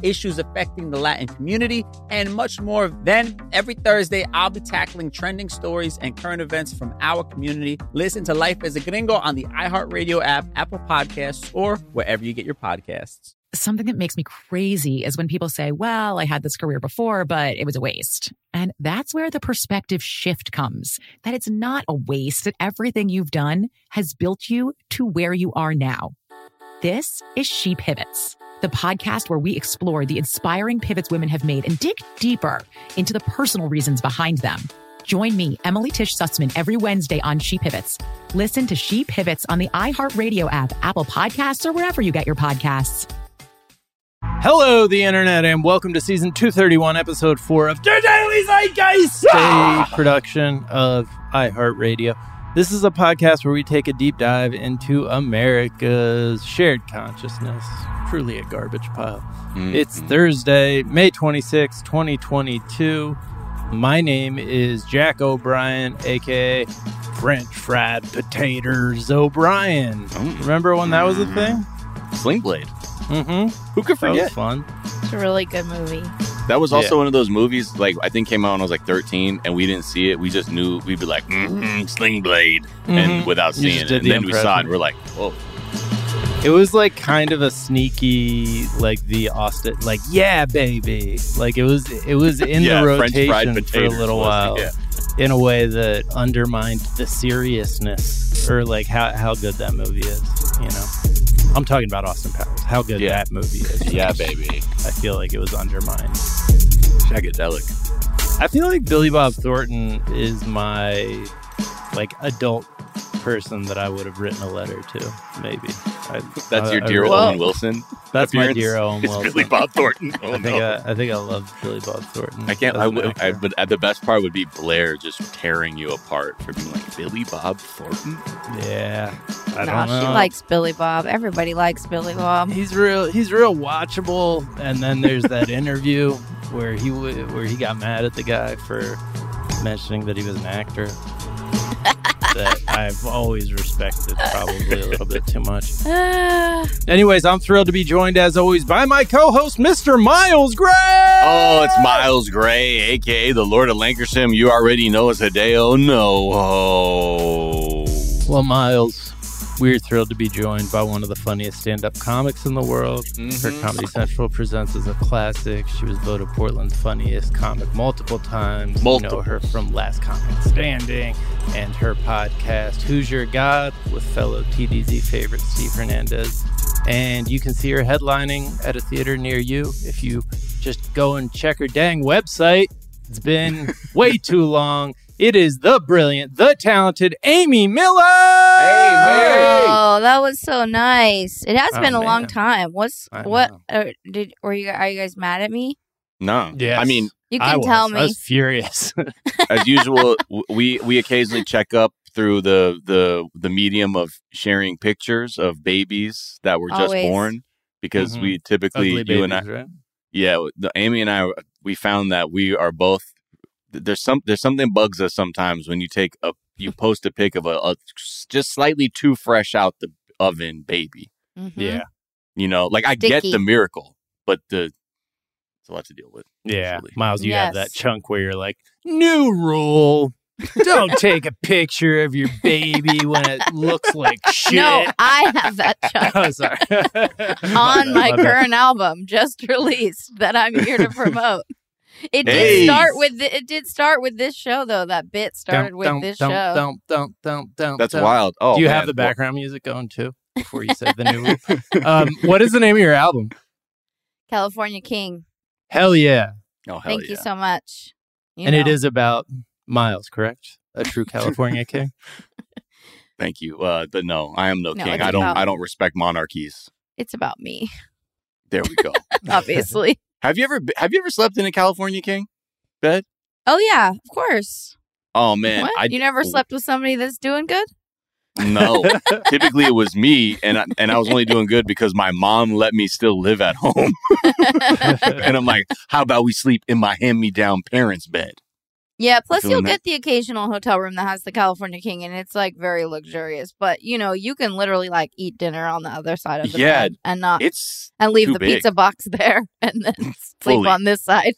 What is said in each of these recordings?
issues affecting the Latin community, and much more. Then, every Thursday, I'll be tackling trending stories and current events from our community. Listen to Life as a Gringo on the iHeartRadio app, Apple Podcasts, or wherever you get your podcasts. Something that makes me crazy is when people say, well, I had this career before, but it was a waste. And that's where the perspective shift comes, that it's not a waste, that everything you've done has built you to where you are now. This is She Pivots, the podcast where we explore the inspiring pivots women have made and dig deeper into the personal reasons behind them. Join me, Emily Tisch Sussman, every Wednesday on She Pivots. Listen to She Pivots on the iHeartRadio app, Apple Podcasts, or wherever you get your podcasts. Hello, the internet, and welcome to season 231, episode 4 of The Daily Zeitgeist, a production of iHeartRadio. This is a podcast where we take a deep dive into America's shared consciousness. Truly a garbage pile. Mm-hmm. It's Thursday, May 26, 2022. My name is Jack O'Brien, a.k.a. French Fried Potatoes O'Brien. Oh. Remember when that was a thing? Sling Blade. Mm-hmm. Who could forget? That was fun. It's a really good movie. That was also one of those movies, like, I think came out when I was like 13, and we didn't see it. We just knew, we'd be like, Sling Blade, and without seeing it. And then we saw it, and we're like, whoa. It was like kind of a sneaky, like the Austin, like, yeah, baby. Like it was in the rotation for a little while in a way that undermined the seriousness or like how good that movie is, you know. I'm talking about Austin Powers. How good that movie is. Yeah, baby. I feel like it was undermined. Shagadelic. I feel like Billy Bob Thornton is my like adult person that I would have written a letter to. Maybe. Owen Wilson. That's appearance. My dear Owen Wilson. It's Billy Bob Thornton. Oh, I think I love Billy Bob Thornton. I can't. But the best part would be Blair just tearing you apart for being like Billy Bob Thornton. Yeah. I don't know. She likes Billy Bob. Everybody likes Billy Bob. He's real watchable. And then there's that interview where he got mad at the guy for mentioning that he was an actor. That I've always respected probably a little bit too much. Anyways, I'm thrilled to be joined, as always, by my co-host, Mr. Miles Gray! Oh, it's Miles Gray, a.k.a. the Lord of Lancashire. You already know us today. Oh, no. Oh. Well, Miles, we're thrilled to be joined by one of the funniest stand-up comics in the world. Mm-hmm. Her Comedy Central presents as a classic. She was voted Portland's funniest comic multiple times. You know her from Last Comic Standing and her podcast, Who's Your God? With fellow TDZ favorite Steve Hernandez. And you can see her headlining at a theater near you if you just go and check her dang website. It's been way too long. It is the brilliant, the talented Amy Miller! Hey, Mary! Oh, that was so nice. It has been a long time. Are you guys mad at me? No. Yes. I mean, you can tell me. I was furious. As usual, we occasionally check up through the medium of sharing pictures of babies that were just born because we typically ugly babies, right? Yeah, Amy and I, we found that we are both. There's something bugs us sometimes when you post a pic of a just slightly too fresh out the oven baby. Mm-hmm. Yeah. You know, like I get the miracle, but it's a lot to deal with. Yeah. Actually. Miles, you have that chunk where you're like, new rule. Don't take a picture of your baby when it looks like shit. No, I have that chunk. Oh, sorry. On my current album, just released, that I'm here to promote. It did start with this show, though. That bit started with this show. That's wild. Oh, do you have the background music going too? Before you said the new rule. What is the name of your album? California King. Hell yeah! Oh, hell Thank you so much. You know. It is about Miles, correct? A true California king. Thank you, but no, I am no king. I don't respect monarchies. It's about me. There we go. Obviously. Have you ever slept in a California king bed? Oh yeah, of course. Oh man, you never slept with somebody that's doing good? No, typically it was me, and I was only doing good because my mom let me still live at home. And I'm like, how about we sleep in my hand-me-down parents' bed? Yeah, plus you'll get the occasional hotel room that has the California King, and it's, like, very luxurious. But, you know, you can literally, like, eat dinner on the other side of the bed and leave the pizza box there and then sleep on this side.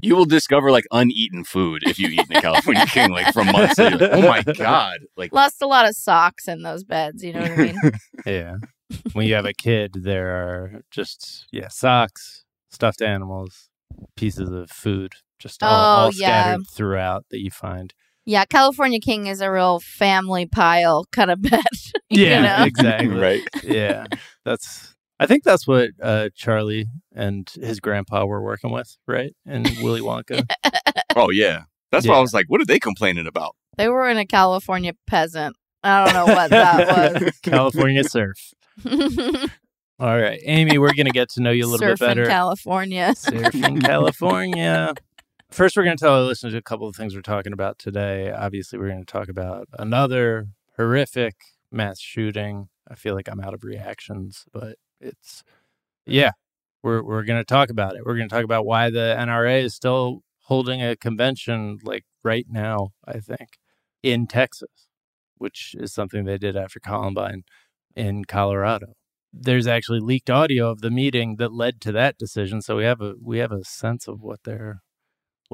You will discover, like, uneaten food if you eat in a California King, like, from months later. Oh, my God. Like, lost a lot of socks in those beds, you know what I mean? Yeah. When you have a kid, there are just, socks, stuffed animals, pieces of food. Just all scattered throughout that you find. Yeah, California King is a real family pile kind of bed. Yeah, exactly. Right. Yeah, I think that's what Charlie and his grandpa were working with, right? And Willy Wonka. Oh yeah, that's why I was like, what are they complaining about? They were in a California peasant. I don't know what that was. California surf. All right, Amy, we're gonna get to know you a little bit better. Surfing California. First, we're going to tell our listeners a couple of things we're talking about today. Obviously, we're going to talk about another horrific mass shooting. I feel like I'm out of reactions, but we're going to talk about it. We're going to talk about why the NRA is still holding a convention like right now, I think, in Texas, which is something they did after Columbine in Colorado. There's actually leaked audio of the meeting that led to that decision, so we have a sense of what they're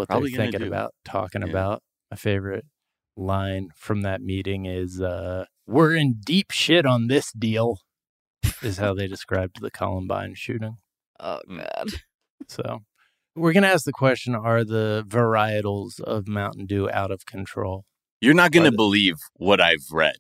probably thinking about, talking about. My favorite line from that meeting is, we're in deep shit on this deal, is how they described the Columbine shooting. Oh, God. So we're going to ask the question, are the varietals of Mtn Dew out of control? You're not going to believe what I've read.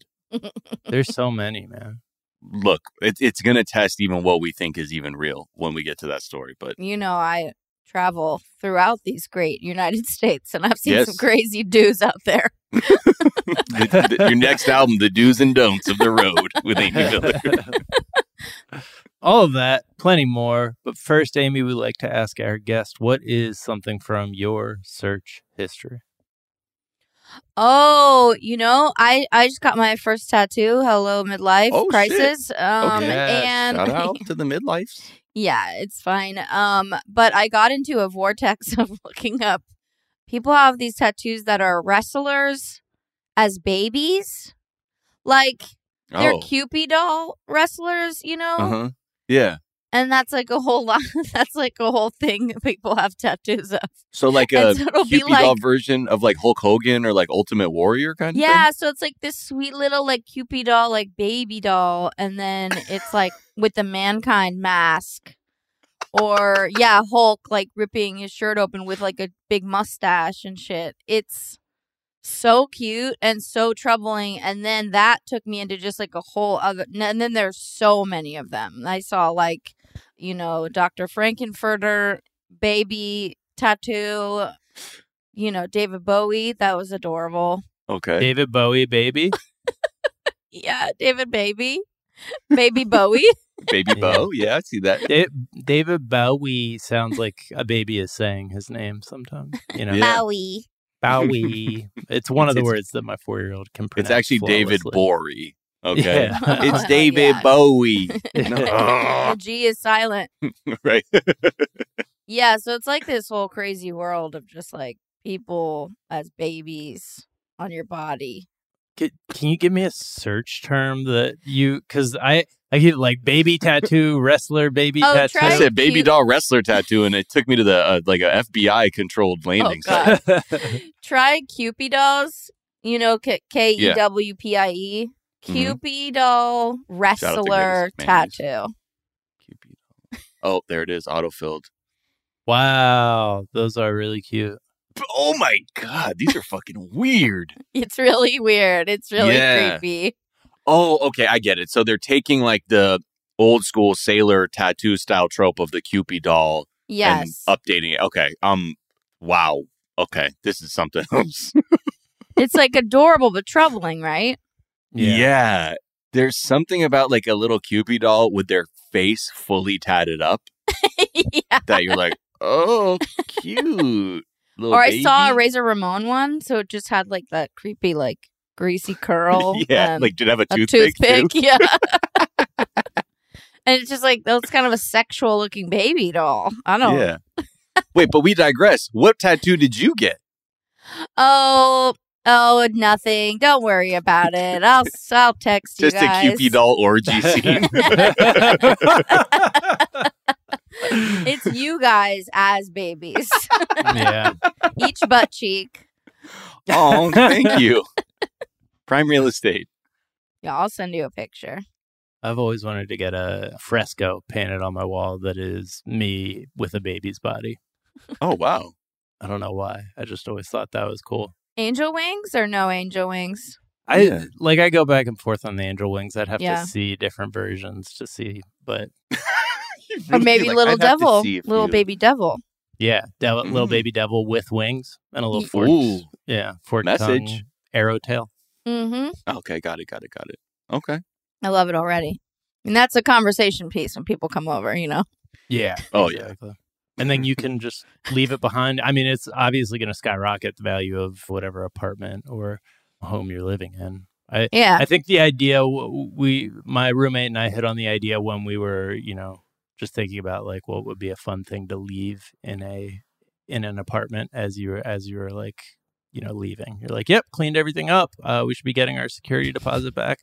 There's so many, man. Look, it's going to test even what we think is even real when we get to that story. But, you know, I travel throughout these great United States, and I've seen some crazy do's out there. Your next album, The Do's and Don'ts of the Road with Amy Miller. All of that, plenty more. But first, Amy, we like to ask our guest, what is something from your search history? Oh, you know, I just got my first tattoo. Hello, midlife crisis. And shout out to the midlives. Yeah, it's fine. But I got into a vortex of looking up. People have these tattoos that are wrestlers as babies. Like, they're Cupid doll wrestlers, you know? Uh-huh. Yeah. And that's like a whole lot. That's like a whole thing that people have tattoos of. So like a Cupid doll version of like Hulk Hogan or like Ultimate Warrior kind of thing? Yeah, so it's like this sweet little like Cupid doll, like baby doll. And then it's like with the Mankind mask. Or Hulk like ripping his shirt open with like a big mustache and shit. It's so cute and so troubling. And then that took me into just like a whole other. And then there's so many of them. I saw like, you know, Dr. Frankenfurter, baby tattoo, you know, David Bowie. That was adorable. Okay. David Bowie, baby. David Baby. Baby Bowie. Baby Bo. Yeah, I see that. David Bowie sounds like a baby is saying his name sometimes. You know, Bowie. It's one of the words that my 4-year-old can pronounce. It's actually flawlessly. David Bory. Okay. Yeah. It's David Bowie. The G is silent. Right. So it's like this whole crazy world of just like people as babies on your body. Can you give me a search term that you, because I Like he like baby tattoo wrestler baby tattoo. I said baby doll wrestler tattoo, and it took me to the like a FBI controlled landing site. Try Kewpie dolls. You know Kewpie. Kewpie doll wrestler tattoo. Kewpie doll. Oh, there it is, autofilled. Wow, those are really cute. Oh my god, these are fucking weird. It's really weird. It's really creepy. Oh, okay, I get it. So they're taking like the old school sailor tattoo style trope of the Kewpie doll and updating it. Okay. Wow. Okay. This is something else. It's like adorable but troubling, right? Yeah. There's something about like a little Kewpie doll with their face fully tatted up that you're like, oh, cute. Little or baby. I saw a Razor Ramon one, so it just had like that creepy like greasy curl. Like did it have a toothpick too? And it's just like that's kind of a sexual looking baby doll. I don't know. Wait, but we digress. What tattoo did you get? Oh, nothing. Don't worry about it. I'll text just you guys. Just a Kewpie doll orgy scene. It's you guys as babies. Each butt cheek. Oh, thank you. Prime real estate. Yeah, I'll send you a picture. I've always wanted to get a fresco painted on my wall that is me with a baby's body. Oh, wow. I don't know why. I just always thought that was cool. Angel wings or no angel wings? I go back and forth on the angel wings. I'd have to see different versions to see, but... Or maybe like, little devil, little baby devil. Yeah, little baby devil with wings and a little fork. Ooh. Yeah, fork message, tongue, arrow tail. Mm-hmm. Okay, got it. Okay. I love it already. And that's a conversation piece when people come over, you know? Yeah. Oh, exactly. Yeah. And then you can just leave it behind. I mean, it's obviously going to skyrocket the value of whatever apartment or home you're living in. I think the idea, my roommate and I hit on the idea when we were, you know, just thinking about like what would be a fun thing to leave in an apartment as you were like, you know, leaving. You're like, yep, cleaned everything up. We should be getting our security deposit back.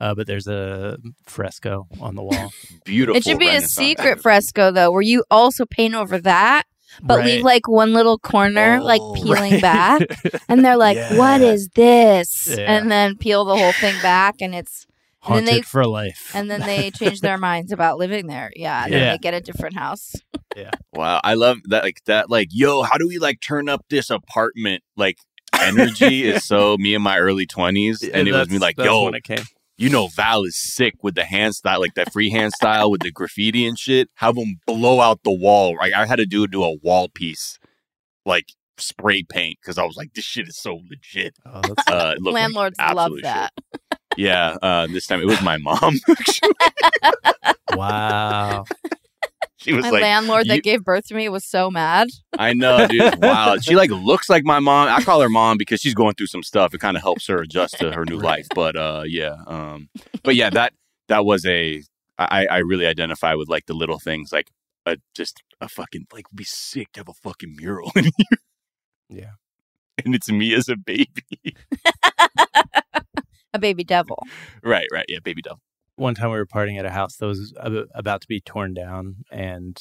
But there's a fresco on the wall. Beautiful. It should be a secret fresco though, where you also paint over that, but leave like one little corner like peeling back, and they're like, what is this? Yeah. And then peel the whole thing back, and it's. Haunted for life. And then they change their minds about living there. Yeah. And then they get a different house. Yeah. Wow. I love that. Like, yo, how do we like turn up this apartment? Like energy is so me in my early 20s. And it was me like, yo, when it came. You know, Val is sick with the hand style, like that free hand style with the graffiti and shit. Have them blow out the wall. Like I had to do a wall piece, like spray paint. Cause I was like, this shit is so legit. Oh, that's landlords like love that. Shit. Yeah, this time it was my mom. Actually. Wow. She was my landlord that gave birth to me was so mad. I know, dude. Wow. She like looks like my mom. I call her mom because she's going through some stuff. It kind of helps her adjust to her new life. But that was I really identify with like the little things like just a fucking like it'd be sick to have a fucking mural in here. Yeah. And it's me as a baby. A baby devil. Right. Yeah, baby devil. One time we were partying at a house that was about to be torn down, and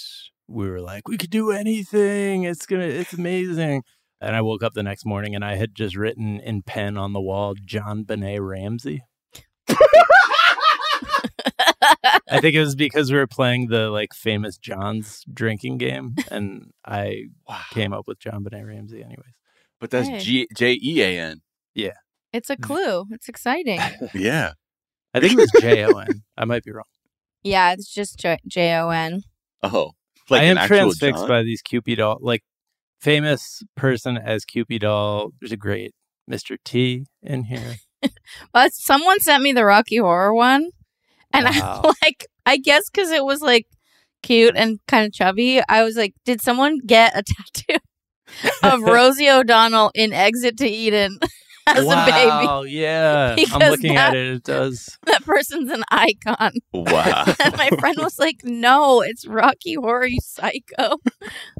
we were like, we could do anything. It's amazing. And I woke up the next morning, and I had just written in pen on the wall, John Benet Ramsey. I think it was because we were playing the like famous John's drinking game, and I came up with John Benet Ramsey anyways. But that's J-E-A-N. Yeah. It's a clue. It's exciting. Yeah. I think it was J-O-N. I might be wrong. Yeah, it's just J-O-N. Oh. Like I am transfixed by these Kewpie doll. Like, famous person as Kewpie doll. There's a great Mr. T in here. But someone sent me the Rocky Horror one. And wow. I guess because it was, like, cute and kind of chubby, I was like, did someone get a tattoo of Rosie O'Donnell in Exit to Eden? As a baby. Yeah. Because I'm looking at it does. That person's an icon. Wow. And my friend was like, no, it's Rocky Horror, you psycho.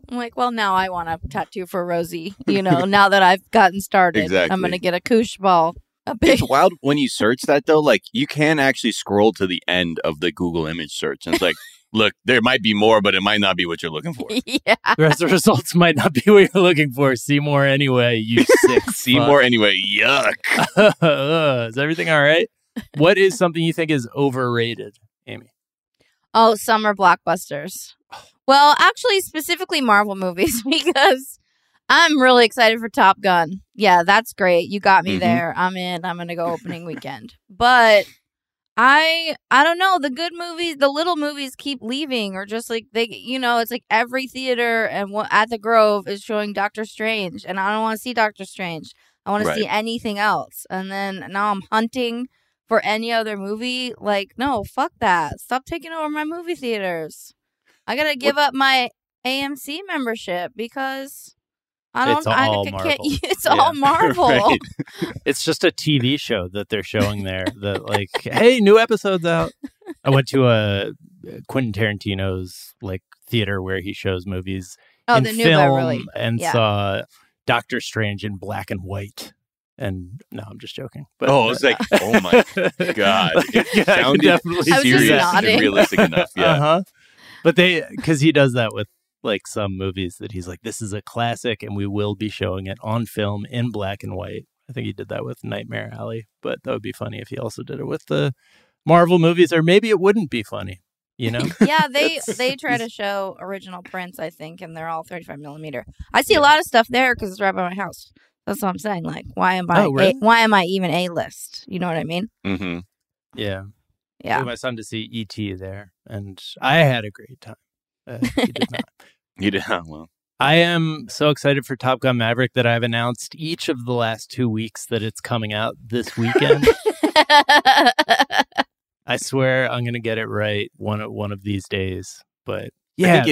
I'm like, well, now I want a tattoo for Rosie. You know, now that I've gotten started, exactly. I'm going to get a koosh ball It's wild when you search that, though. Like, you can actually scroll to the end of the Google image search. And it's like, look, there might be more, but it might not be what you're looking for. Yeah. The rest of the results might not be what you're looking for. See more anyway, you sick. See more anyway. Yuck. Is everything all right? What is something you think is overrated, Amy? Oh, summer blockbusters. Well, actually, specifically Marvel movies, because I'm really excited for Top Gun. Yeah, that's great. You got me there. I'm in. I'm going to go opening weekend. But I don't know. The good movies, the little movies keep leaving, or just like they, you know, it's like every theater and at the Grove is showing Doctor Strange. And I don't want to see Doctor Strange. I want to see anything else. And then now I'm hunting for any other movie. Like, no, fuck that. Stop taking over my movie theaters. I got to give up my AMC membership because I don't. It's all Marvel. Right. It's just a TV show that they're showing there. That like, hey, new episode's out. I went to Quentin Tarantino's like theater where he shows movies in the film, and saw Doctor Strange in black and white. And no, I'm just joking. But, I was like, oh my god, it sounded definitely serious and realistic enough. Yeah, but because he does that with like some movies that he's like, this is a classic and we will be showing it on film in black and white. I think he did that with Nightmare Alley, but that would be funny if he also did it with the Marvel movies, or maybe it wouldn't be funny, you know? Yeah, they try to show original prints, I think, and they're all 35 millimeter. I see a lot of stuff there because it's right by my house. That's what I'm saying. Like, why am I even A-list? You know what I mean? Mm-hmm. Yeah. Yeah. I took my son to see E.T. there, and I had a great time. He did not. You did not. Well, I am so excited for Top Gun Maverick that I've announced each of the last 2 weeks that it's coming out this weekend. I swear I'm going to get it right one of these days. But yeah,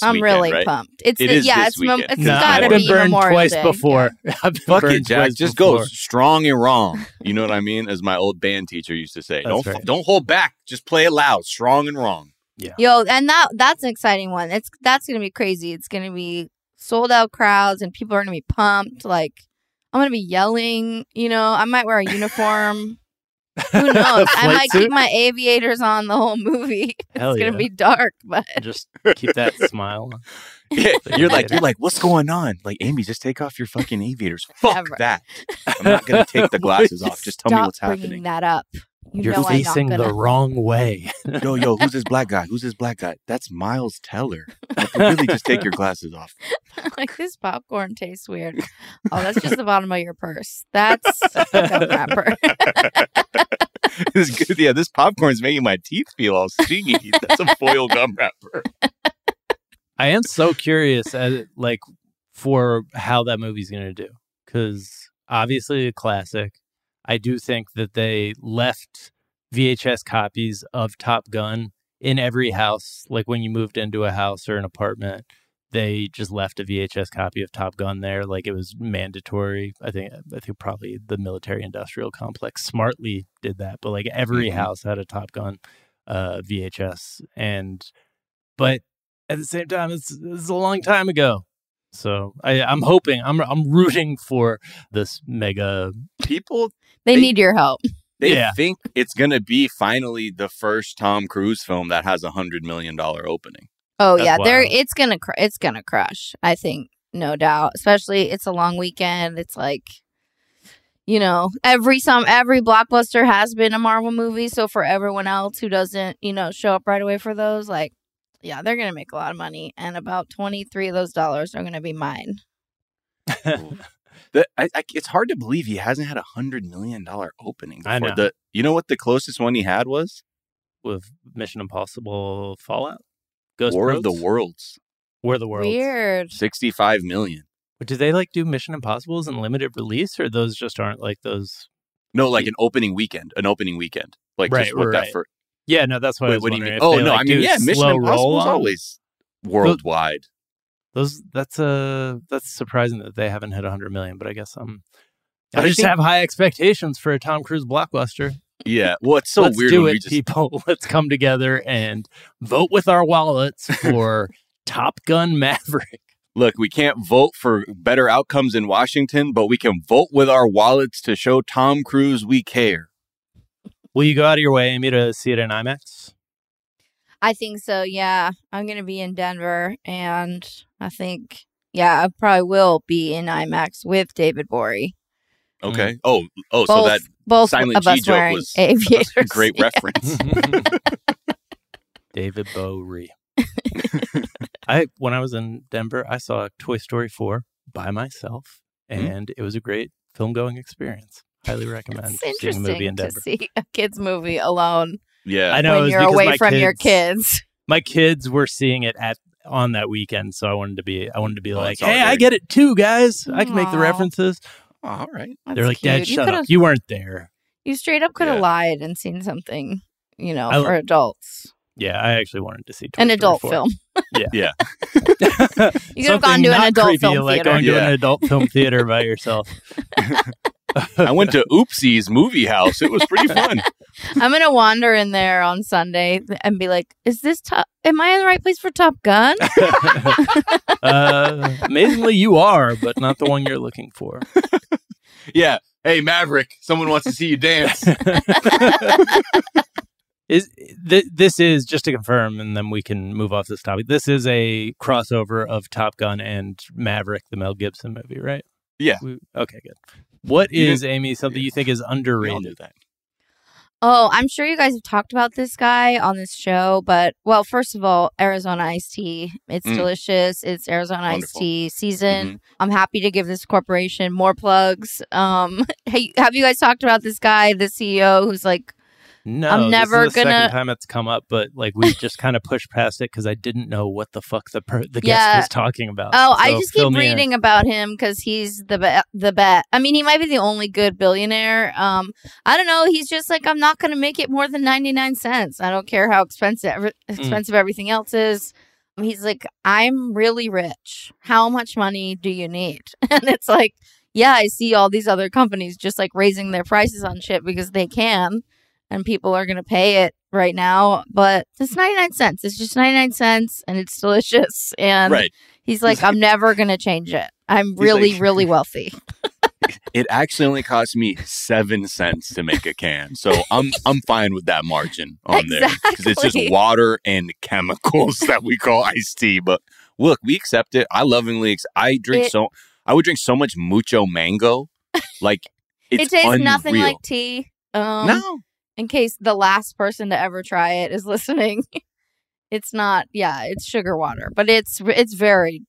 I'm really pumped. It's gotta be Memorial Day. I've been burned twice before. Fuck it, Jack. Just go strong and wrong. You know what I mean? As my old band teacher used to say, don't hold back. Just play it loud, strong and wrong. Yeah. Yo, and that's an exciting one. That's going to be crazy. It's going to be sold out crowds and people are going to be pumped. Like, I'm going to be yelling, you know, I might wear a uniform. Who knows? I might keep my aviators on the whole movie. It's going to be dark, but just keep that smile. Yeah, you're like, what's going on? Like, Amy, just take off your fucking aviators. Fuck that. I'm not going to take the glasses off. Just tell me what's happening. Stop bringing that up. You're facing the wrong way. yo, who's this black guy? Who's this black guy? That's Miles Teller. Like, really, just take your glasses off. Like, this popcorn tastes weird. Oh, that's just the bottom of your purse. That's a wrapper. Yeah, this popcorn's making my teeth feel all stingy. That's a foil gum wrapper. I am so curious, for how that movie's going to do. Because, obviously, a classic. I do think that they left VHS copies of Top Gun in every house. Like when you moved into a house or an apartment, they just left a VHS copy of Top Gun there. Like it was mandatory. I think probably the military industrial complex smartly did that. But like every house had a Top Gun VHS. But at the same time, it's a long time ago. So I'm hoping, I'm rooting for this mega people. They need your help. They think it's going to be finally the first Tom Cruise film that has $100 million opening. Oh, that's wild. It's gonna crush. I think, no doubt. Especially it's a long weekend. It's like, you know, every blockbuster has been a Marvel movie. So for everyone else who doesn't, you know, show up right away for those, like. Yeah, they're going to make a lot of money, and about 23 of those dollars are going to be mine. It's hard to believe he hasn't had a $100 million opening before. I know. You know what the closest one he had was? With Mission Impossible Fallout? War of the Worlds. Weird. $65 million. But do they, like, do Mission Impossibles in limited release, or those just aren't like those? No, like an opening weekend. Like, right, just what that for. Yeah, no, that's why. Wait, what do you mean? Oh, no, I mean, yeah, Mission Impossible is always worldwide. That's surprising that they haven't hit 100 million, but I guess I just have high expectations for a Tom Cruise blockbuster. Yeah, well, it's so weird. Let's do it, people. Let's come together and vote with our wallets for Top Gun Maverick. look, we can't vote for better outcomes in Washington, but we can vote with our wallets to show Tom Cruise we care. Will you go out of your way, Amy, to see it in IMAX? I think so, yeah. I'm going to be in Denver, and I think, yeah, I probably will be in IMAX with David Bowie. Okay. Mm. Oh, both, so that both Silent G joke was a great reference. David Bowie. When I was in Denver, I saw Toy Story 4 by myself, and it was a great film-going experience. Highly recommend seeing a movie in Denver. To see a kids' movie alone. Yeah, I know. When you're away from your kids. My kids were seeing it on that weekend, so I wanted to be like, hey, I get it too, guys. I can make the references. Oh, all right. They're like, Dad, shut up. You weren't there. You straight up could have lied and seen something, for adults. Yeah, I actually wanted to see an adult film. Yeah. You could have gone to an adult film theater. Like going to an adult film theater by yourself. I went to Oopsie's movie house. It was pretty fun. I'm going to wander in there on Sunday and be like, is this am I in the right place for Top Gun? Amazingly, you are, but not the one you're looking for. Yeah. Hey, Maverick, someone wants to see you dance. This is, just to confirm, and then we can move off this topic, this is a crossover of Top Gun and Maverick, the Mel Gibson movie, right? Yeah. Okay, good. What is, Amy, something you think is underrated? Oh, I'm sure you guys have talked about this guy on this show, but, well, first of all, Arizona iced tea. It's delicious. It's Arizona iced tea season. Mm-hmm. I'm happy to give this corporation more plugs. Hey, have you guys talked about this guy, the CEO, who's like, no, I'm never this is the second time it's come up, but like we just kind of pushed past it because I didn't know what the fuck the guest was talking about. Oh, so I just keep reading about him because he's the best. I mean, he might be the only good billionaire. I don't know. He's just like, I'm not going to make it more than 99 cents. I don't care how expensive everything else is. He's like, I'm really rich. How much money do you need? And it's like, yeah, I see all these other companies just like raising their prices on shit because they can. And people are going to pay it right now. But it's 99 cents. It's just 99 cents. And it's delicious. And he's like, I'm never going to change it. I'm really, really wealthy. It actually only cost me 7 cents to make a can. So I'm fine with that margin on there. Because it's just water and chemicals that we call iced tea. But look, we accept it. I lovingly accept it. I would drink so much mucho mango. Like, it tastes unreal. Nothing like tea. No. In case the last person to ever try it is listening, it's not. Yeah, it's sugar water, but it's very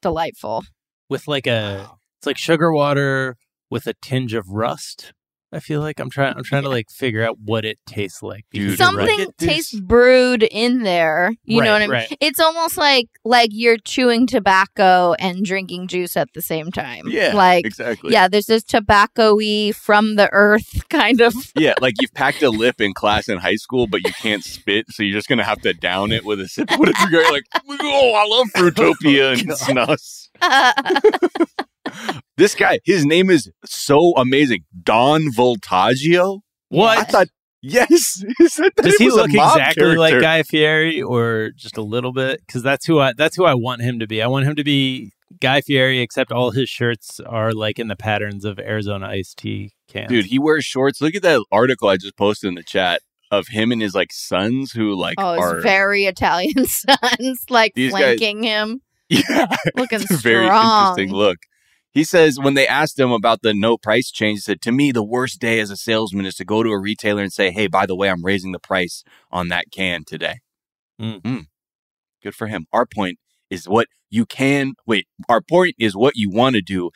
delightful. With like it's like sugar water with a tinge of rust. I feel like I'm trying to like figure out what it tastes like. Dude, something tastes brewed in there. You know what I mean? Right. It's almost like you're chewing tobacco and drinking juice at the same time. Yeah, exactly. Yeah, there's this tobacco-y from the earth kind of. Yeah, like you've packed a lip in class in high school, but you can't spit, so you're just gonna have to down it with a sip. What if you're like, oh, I love Fruitopia and Snus. This guy, his name is so amazing. Don Vultaggio? What? I thought, yes. Does he look exactly like Guy Fieri or just a little bit? Because that's who I want him to be. I want him to be Guy Fieri, except all his shirts are like in the patterns of Arizona iced tea cans. Dude, he wears shorts. Look at that article I just posted in the chat of him and his like sons who like are very Italian sons, like flanking him. Yeah. Looking strong. Very interesting look. He says when they asked him about the no price change, he said, to me, the worst day as a salesman is to go to a retailer and say, hey, by the way, I'm raising the price on that can today. Mm-hmm. Good for him. Our point is what you can. Wait, our point is what you want to do.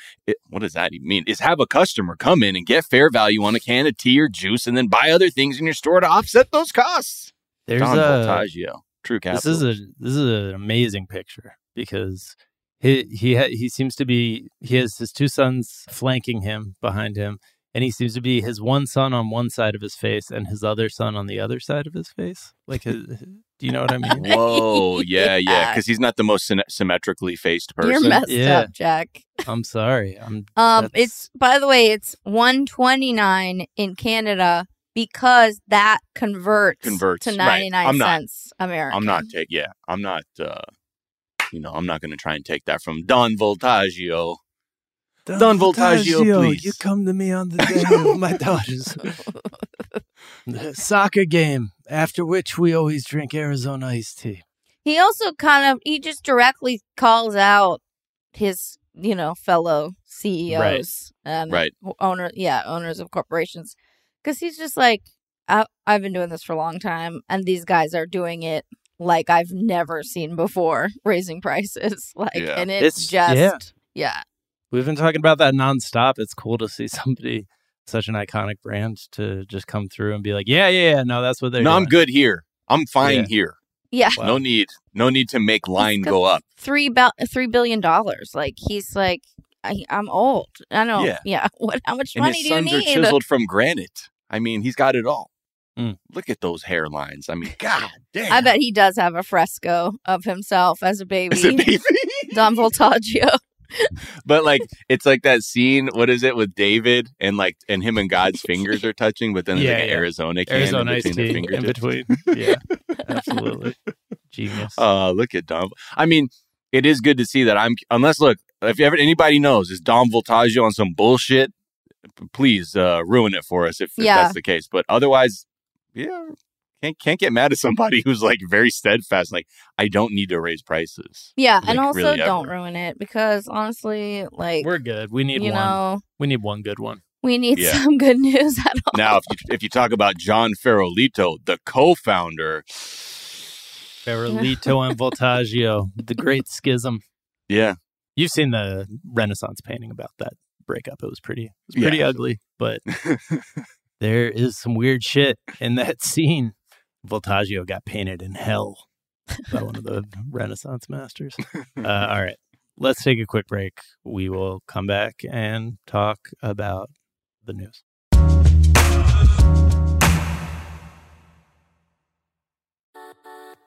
What does that even mean? Is have a customer come in and get fair value on a can of tea or juice and then buy other things in your store to offset those costs. There's Don Vultaggio, true capitalist. This is an amazing picture because he seems to be, he has his two sons flanking him behind him, and he seems to be his one son on one side of his face and his other son on the other side of his face. Like, do you know what I mean? Whoa, yeah, because he's not the most symmetrically faced person. You're messed up, Jack. I'm sorry. By the way, it's $1.29 in Canada because that converts to 99 cents American. I'm not taking. Yeah, I'm not. you know, I'm not going to try and take that from Don Vultaggio. Don Vultaggio, please. You come to me on the day of my daughter's soccer game, after which we always drink Arizona iced tea. He also kind of, he just directly calls out his, you know, fellow CEOs and owners of corporations. Because he's just like, I've been doing this for a long time, and these guys are doing it like I've never seen before, raising prices. And it's just. We've been talking about that nonstop. It's cool to see somebody, such an iconic brand, to just come through and be like, no, that's what they're doing. No, I'm good here. I'm fine here. Yeah. Wow. No need to make line go up. $3 billion. Like, he's like, I'm old. I don't. Yeah. What? How much money do you need? And his sons are chiseled from granite. I mean, he's got it all. Look at those hairlines. I mean, God damn. I bet he does have a fresco of himself as a baby. Don Voltaggio. But like, it's like that scene, what is it, with David and him and God's fingers are touching, but then there's like an Arizona can Arizona in between the fingertips. In between. Absolutely. Genius. Look at Don. I mean, it is good to see that. If anybody knows, is Don Voltaggio on some bullshit? Please ruin it for us if that's the case. But otherwise, can't get mad at somebody who's like very steadfast. Like, I don't need to raise prices. Yeah, like, and also really don't ruin it, because honestly, like, we're good. We need one. We need one good one. We need some good news at all. Now, if you talk about John Ferolito, the co-founder, Ferolito and Voltaggio, the Great Schism. Yeah, you've seen the Renaissance painting about that breakup. It was pretty ugly, but there is some weird shit in that scene. Voltaggio got painted in hell by one of the Renaissance masters. All right, let's take a quick break. We will come back and talk about the news.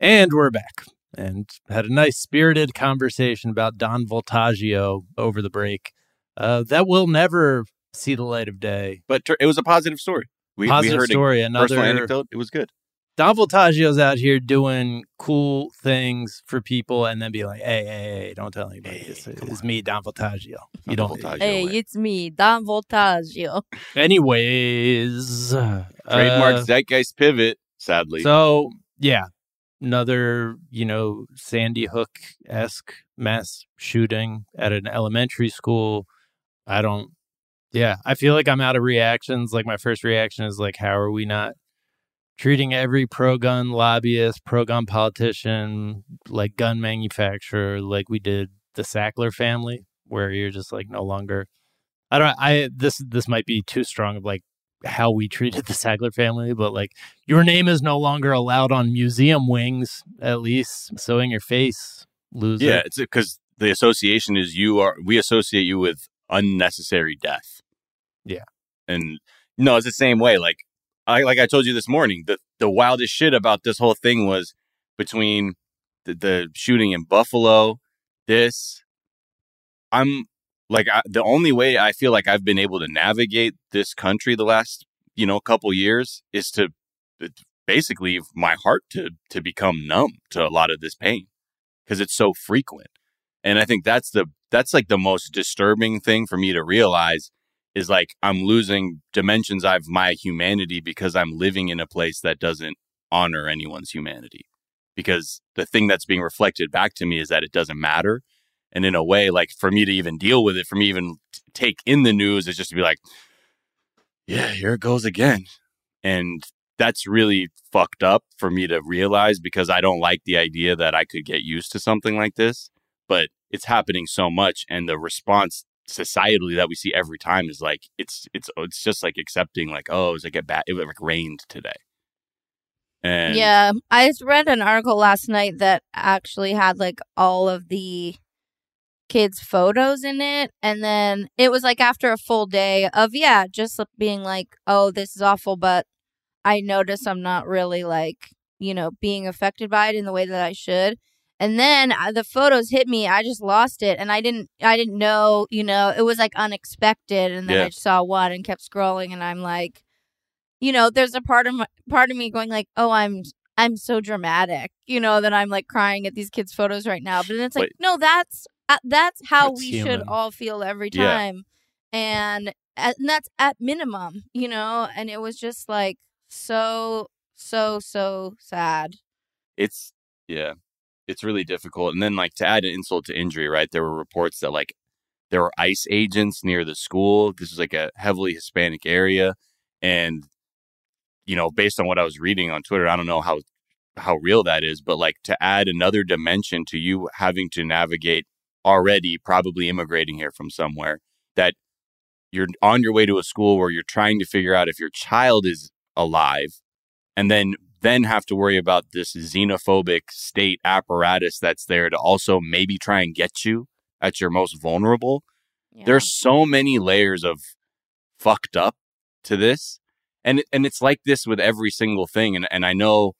And we're back and had a nice spirited conversation about Don Vultaggio over the break. That will never see the light of day. But it was a positive story. We heard story, another personal anecdote. It was good. Don Voltaggio's out here doing cool things for people and then be like, hey, don't tell anybody. It's me, Don Voltaggio. It's me, Don Voltaggio. Anyways. Trademark zeitgeist pivot, sadly. So, yeah, another, Sandy Hook-esque mass shooting at an elementary school. I feel like I'm out of reactions. Like, my first reaction is like, how are we not treating every pro-gun lobbyist, pro-gun politician, like gun manufacturer, like we did the Sackler family, where you're just like no longer. This might be too strong of like how we treated the Sackler family, but like your name is no longer allowed on museum wings, at least. So in your face, loser. Yeah, it's because the association is we associate you with unnecessary death. Yeah, and no, it's the same way, like. Like I told you this morning, the wildest shit about this whole thing was between the shooting in Buffalo, the only way I feel like I've been able to navigate this country the last, couple years is to basically my heart to become numb to a lot of this pain because it's so frequent. And I think that's like the most disturbing thing for me to realize is like I'm losing dimensions of my humanity because I'm living in a place that doesn't honor anyone's humanity. Because the thing that's being reflected back to me is that it doesn't matter. And in a way, like for me to even deal with it, for me even take in the news, is just to be like, yeah, here it goes again. And that's really fucked up for me to realize because I don't like the idea that I could get used to something like this. But it's happening so much. And the response societally that we see every time is like it's just like accepting like, oh, it's like it rained today. And yeah, I just read an article last night that actually had like all of the kids' photos in it, and then it was like after a full day of just being like, oh, this is awful, but I notice I'm not really like being affected by it in the way that I should. And then the photos hit me. I just lost it. And I didn't know, it was like unexpected. And then I just saw one and kept scrolling. And I'm like, there's a part of me going like, oh, I'm so dramatic, that I'm like crying at these kids' photos right now. But then it's like, no, that's how we should all feel every time. Yeah. And that's at minimum, and it was just like so, so, so sad. It's really difficult. And then like to add an insult to injury, right? There were reports that like there were ICE agents near the school. This is like a heavily Hispanic area. And, based on what I was reading on Twitter, I don't know how real that is. But like to add another dimension to you having to navigate already probably immigrating here from somewhere that you're on your way to a school where you're trying to figure out if your child is alive and then have to worry about this xenophobic state apparatus that's there to also maybe try and get you at your most vulnerable. Yeah. There's so many layers of fucked up to this. And it's like this with every single thing. And I know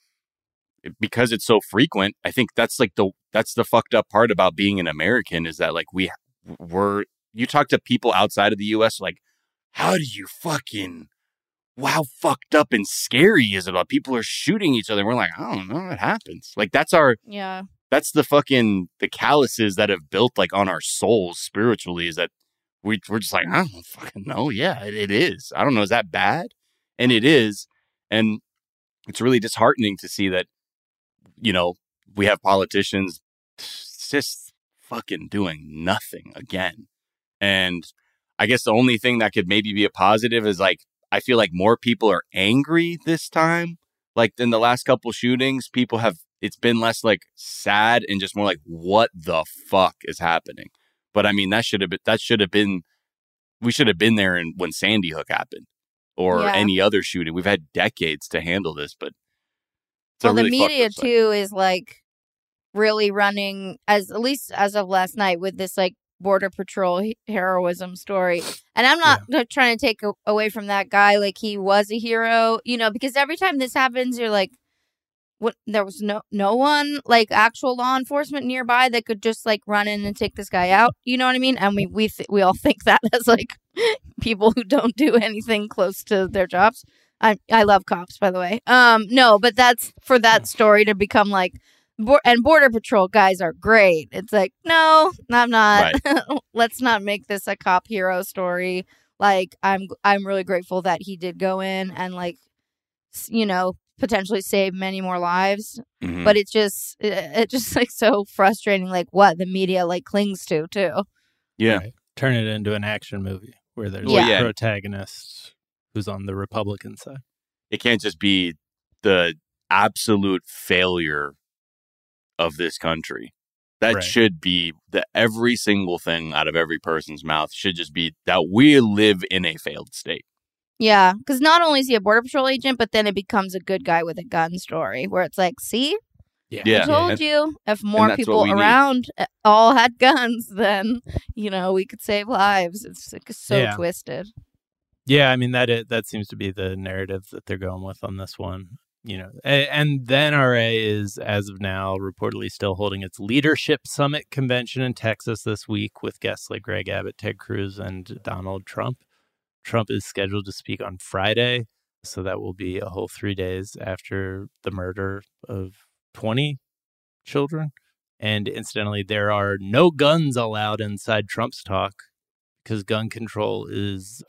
because it's so frequent, I think that's like that's the fucked up part about being an American is that like you talk to people outside of the US, like, how do you fucking... how fucked up and scary is it about people are shooting each other? And we're like, I don't know, it happens. Like that's the calluses that have built like on our souls spiritually is that we're just like, I don't fucking know. Yeah, it is. I don't know. Is that bad? And it is. And it's really disheartening to see that, you know, we have politicians just fucking doing nothing again. And I guess the only thing that could maybe be a positive is, like, I feel like more people are angry this time. Like in the last couple shootings, people have, it's been less like sad and just more like, what the fuck is happening? But I mean, that should have been, we should have been there when Sandy Hook happened or any other shooting. We've had decades to handle this, but. Well, really the media too is like really running, as at least as of last night, with this like Border Patrol heroism story. And I'm not trying to take away from that guy. Like, he was a hero, you know, because every time this happens, you're like, what? There was no one like actual law enforcement nearby that could just like run in and take this guy out. You know what I mean? And we all think that as like people who don't do anything close to their jobs. I love cops, by the way. No, but that's for that story to become like, and Border Patrol guys are great. It's like, no, I'm not. Right. Let's not make this a cop hero story. Like, I'm really grateful that he did go in and, like, you know, potentially save many more lives. Mm-hmm. But it's just like so frustrating. Like what the media like clings to too. Yeah, right. Turn it into an action movie where there's a protagonist who's on the Republican side. It can't just be the absolute failure of this country. That should be the every single thing out of every person's mouth should just be that we live in a failed state. Yeah, because not only is he a Border Patrol agent, but then it becomes a good guy with a gun story where it's like, see? Yeah. I told you, if more people around all had guns, then, you know, we could save lives. It's like so twisted. Yeah, I mean, that seems to be the narrative that they're going with on this one. You know, and the NRA is, as of now, reportedly still holding its Leadership Summit convention in Texas this week with guests like Greg Abbott, Ted Cruz, and Donald Trump. Trump is scheduled to speak on Friday, so that will be a whole 3 days after the murder of 20 children. And incidentally, there are no guns allowed inside Trump's talk because gun control is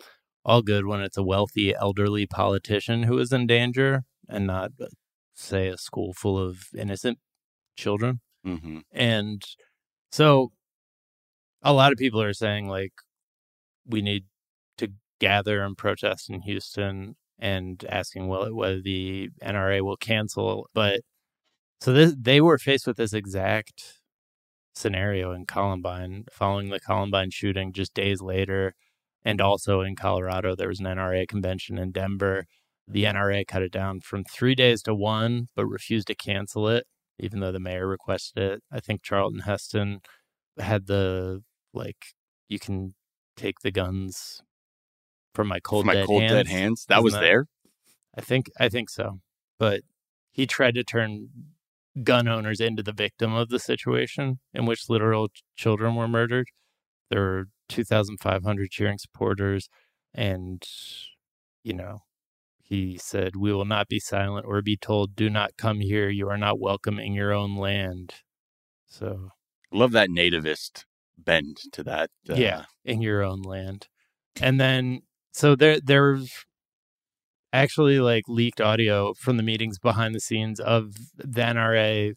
all good when it's a wealthy, elderly politician who is in danger, and not, say, a school full of innocent children. Mm-hmm. And so a lot of people are saying, like, we need to gather and protest in Houston, and asking whether the NRA will cancel. But so they were faced with this exact scenario in Columbine, following the Columbine shooting just days later. And also in Colorado, there was an NRA convention in Denver. The NRA cut it down from 3 days to one, but refused to cancel it, even though the mayor requested it. I think Charlton Heston had the, like, you can take the guns from my cold, dead hands. That was there? I think so. But he tried to turn gun owners into the victim of the situation in which literal children were murdered. There were 2,500 cheering supporters, and, you know, he said, "We will not be silent or be told, do not come here. You are not welcome in your own land." So I love that nativist bend to that. In your own land. And then, so there's actually like leaked audio from the meetings behind the scenes of the NRA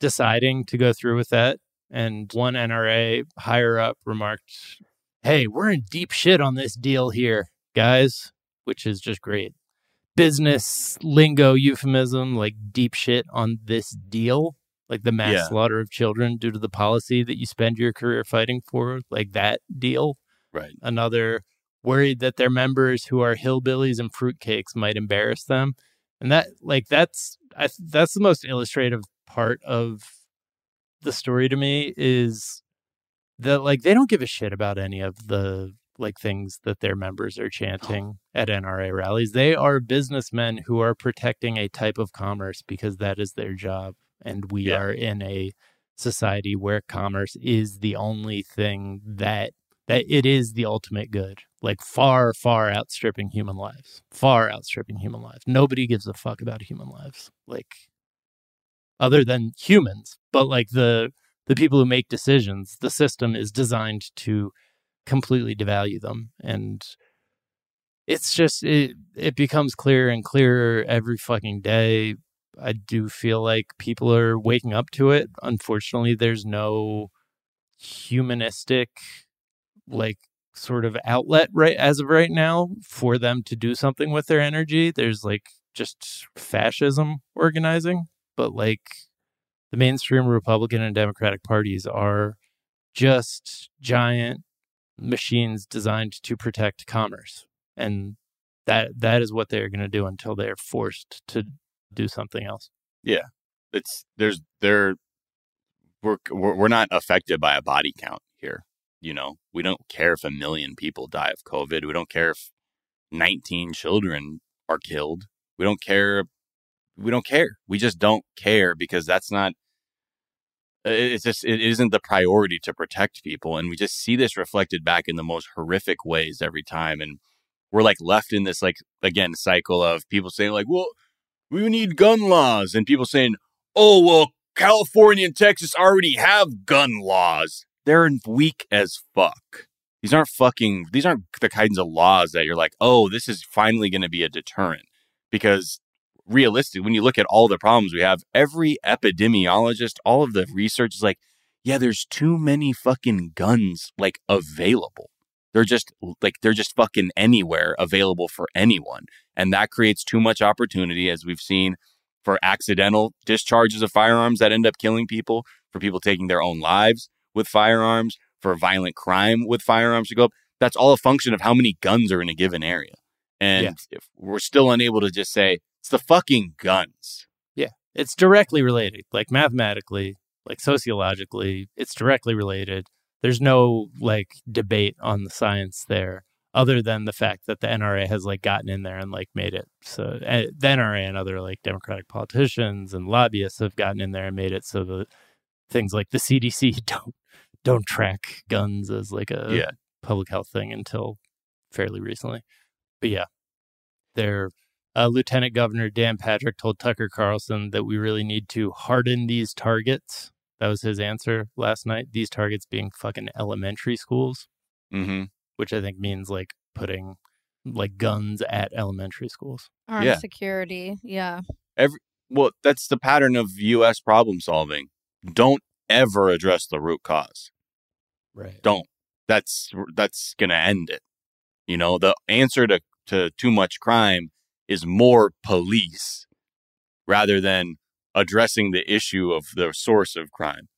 deciding to go through with that. And one NRA higher up remarked, "Hey, we're in deep shit on this deal here, guys," which is just great. Business lingo euphemism, like deep shit on this deal, like the mass slaughter of children due to the policy that you spend your career fighting for, like that deal. Right. Another worried that their members who are hillbillies and fruitcakes might embarrass them. And that, like, that's the most illustrative part of the story to me, is that, like, they don't give a shit about any of the, like, things that their members are chanting at NRA rallies. They are businessmen who are protecting a type of commerce because that is their job. And we are in a society where commerce is the only thing that it is the ultimate good, like far, far outstripping human lives, far outstripping human lives. Nobody gives a fuck about human lives, like, other than humans. But like the people who make decisions, the system is designed to completely devalue them. And it's just, it becomes clearer and clearer every fucking day. I do feel like people are waking up to it. Unfortunately, there's no humanistic, like, sort of outlet right as of right now for them to do something with their energy. There's like just fascism organizing, but like the mainstream Republican and Democratic parties are just giant machines designed to protect commerce. And that is what they're going to do until they're forced to do something else. Yeah. We're not affected by a body count here. You know, we don't care if 1 million people die of COVID. We don't care if 19 children are killed. We don't care. We don't care. We just don't care, because that's not, it's just, it isn't the priority to protect people. And we just see this reflected back in the most horrific ways every time. And we're like left in this, like, again, cycle of people saying like, well, we need gun laws, and people saying, oh, well, California and Texas already have gun laws. They're weak as fuck. These aren't the kinds of laws that you're like, oh, this is finally going to be a deterrent. Because realistically, when you look at all the problems we have, every epidemiologist, all of the research is like, yeah, there's too many fucking guns like available. They're just fucking anywhere available for anyone. And that creates too much opportunity, as we've seen, for accidental discharges of firearms that end up killing people, for people taking their own lives with firearms, for violent crime with firearms to go up. That's all a function of how many guns are in a given area. And if we're still unable to just say it's the fucking guns. Yeah, it's directly related, like mathematically, like sociologically, it's directly related. There's no like debate on the science there, other than the fact that the NRA has like gotten in there and like made it. So the NRA and other like Democratic politicians and lobbyists have gotten in there and made it so that things like the CDC don't track guns as like a public health thing until fairly recently. But yeah, their Lieutenant Governor Dan Patrick told Tucker Carlson that we really need to harden these targets. That was his answer last night. These targets being fucking elementary schools, which I think means like putting like guns at elementary schools. Armed security. Yeah. Well, that's the pattern of U.S. problem solving. Don't ever address the root cause. Right. Don't. That's going to end it. You know, the answer to too much crime is more police rather than addressing the issue of the source of crime.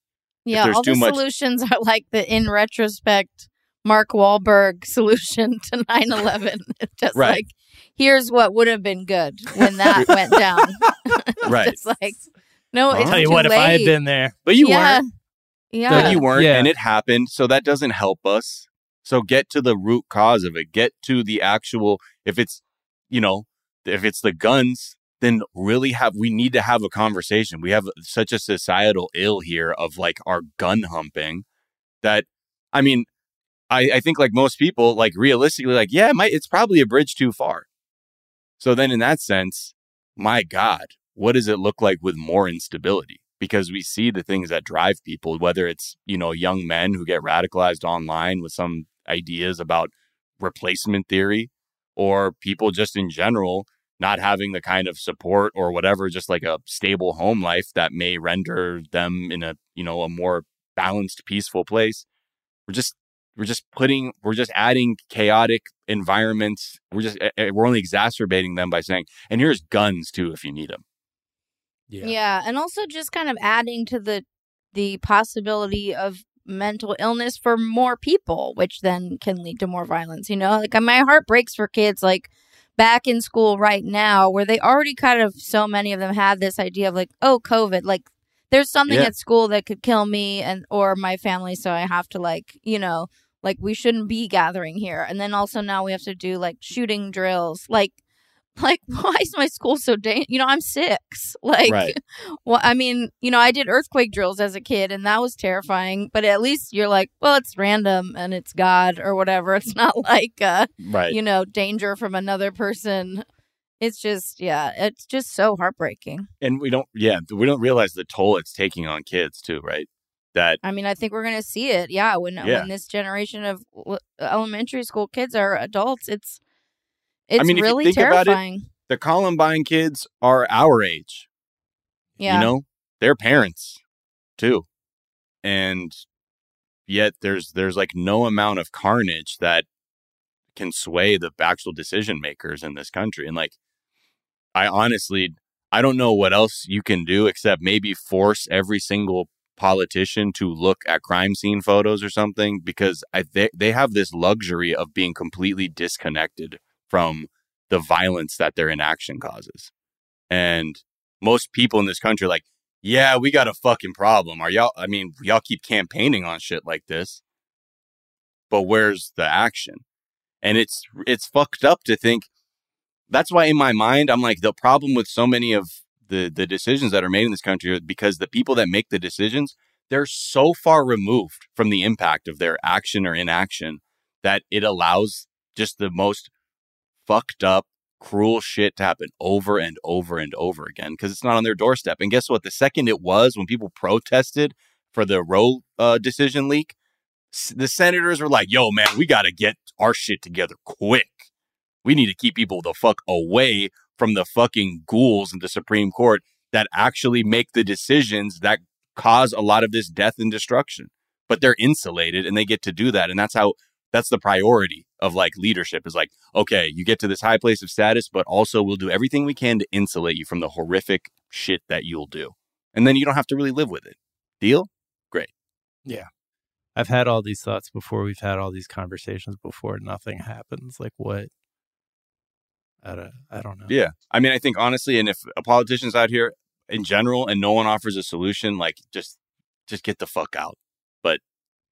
Yeah, all the solutions are like the, in retrospect, Mark Wahlberg solution to 9/11. Just right. Like, here's what would have been good when that went down. Right. Just like... No, I'll tell you what, if I had been there. But you weren't. Yeah. So you weren't, and it happened. So that doesn't help us. So get to the root cause of it. Get to the actual, if it's the guns, then we need to have a conversation. We have such a societal ill here of like our gun humping that, I mean, I think like most people, like realistically, like, yeah, it's probably a bridge too far. So then in that sense, my God. What does it look like with more instability? Because we see the things that drive people, whether it's, young men who get radicalized online with some ideas about replacement theory, or people just in general not having the kind of support or whatever, just like a stable home life that may render them in a, a more balanced, peaceful place. We're just adding chaotic environments. We're only exacerbating them by saying, and here's guns too, if you need them. Yeah, and also just kind of adding to the possibility of mental illness for more people, which then can lead to more violence. Like my heart breaks for kids like back in school right now, where they already kind of, so many of them had this idea of like, oh, COVID, like there's something at school that could kill me or my family, so I have to like, like we shouldn't be gathering here. And then also now we have to do like shooting drills, like, why is my school so dangerous? I'm 6. Like, right. Well, I mean, I did earthquake drills as a kid, and that was terrifying. But at least you're like, well, it's random and it's God or whatever. It's not like, danger from another person. It's just, it's just so heartbreaking. And we don't realize the toll it's taking on kids too, right? that. I mean, I think we're going to see it. Yeah. When this generation of elementary school kids are adults, it's really terrifying. About it, the Columbine kids are our age. Yeah. You know, they're parents too. And yet there's like no amount of carnage that can sway the actual decision makers in this country. And like, I don't know what else you can do except maybe force every single politician to look at crime scene photos or something, because they have this luxury of being completely disconnected from the violence that their inaction causes. And most people in this country are like, yeah, we got a fucking problem. Y'all keep campaigning on shit like this, but where's the action? And it's fucked up to think. That's why in my mind, I'm like, the problem with so many of the decisions that are made in this country is because the people that make the decisions, they're so far removed from the impact of their action or inaction that it allows just the most fucked up, cruel shit to happen over and over and over again because it's not on their doorstep. And guess what? The second it was, when people protested for the Roe decision leak, the senators were like, yo, man, we got to get our shit together quick. We need to keep people the fuck away from the fucking ghouls in the Supreme Court that actually make the decisions that cause a lot of this death and destruction. But they're insulated and they get to do that. And that's the priority of like leadership is like, OK, you get to this high place of status, but also we'll do everything we can to insulate you from the horrific shit that you'll do. And then you don't have to really live with it. Deal? Great. Yeah. I've had all these thoughts before. We've had all these conversations before. Nothing happens. Like what? I don't know. Yeah. I mean, I think honestly, and if a politician's out here in general and no one offers a solution, like just get the fuck out. But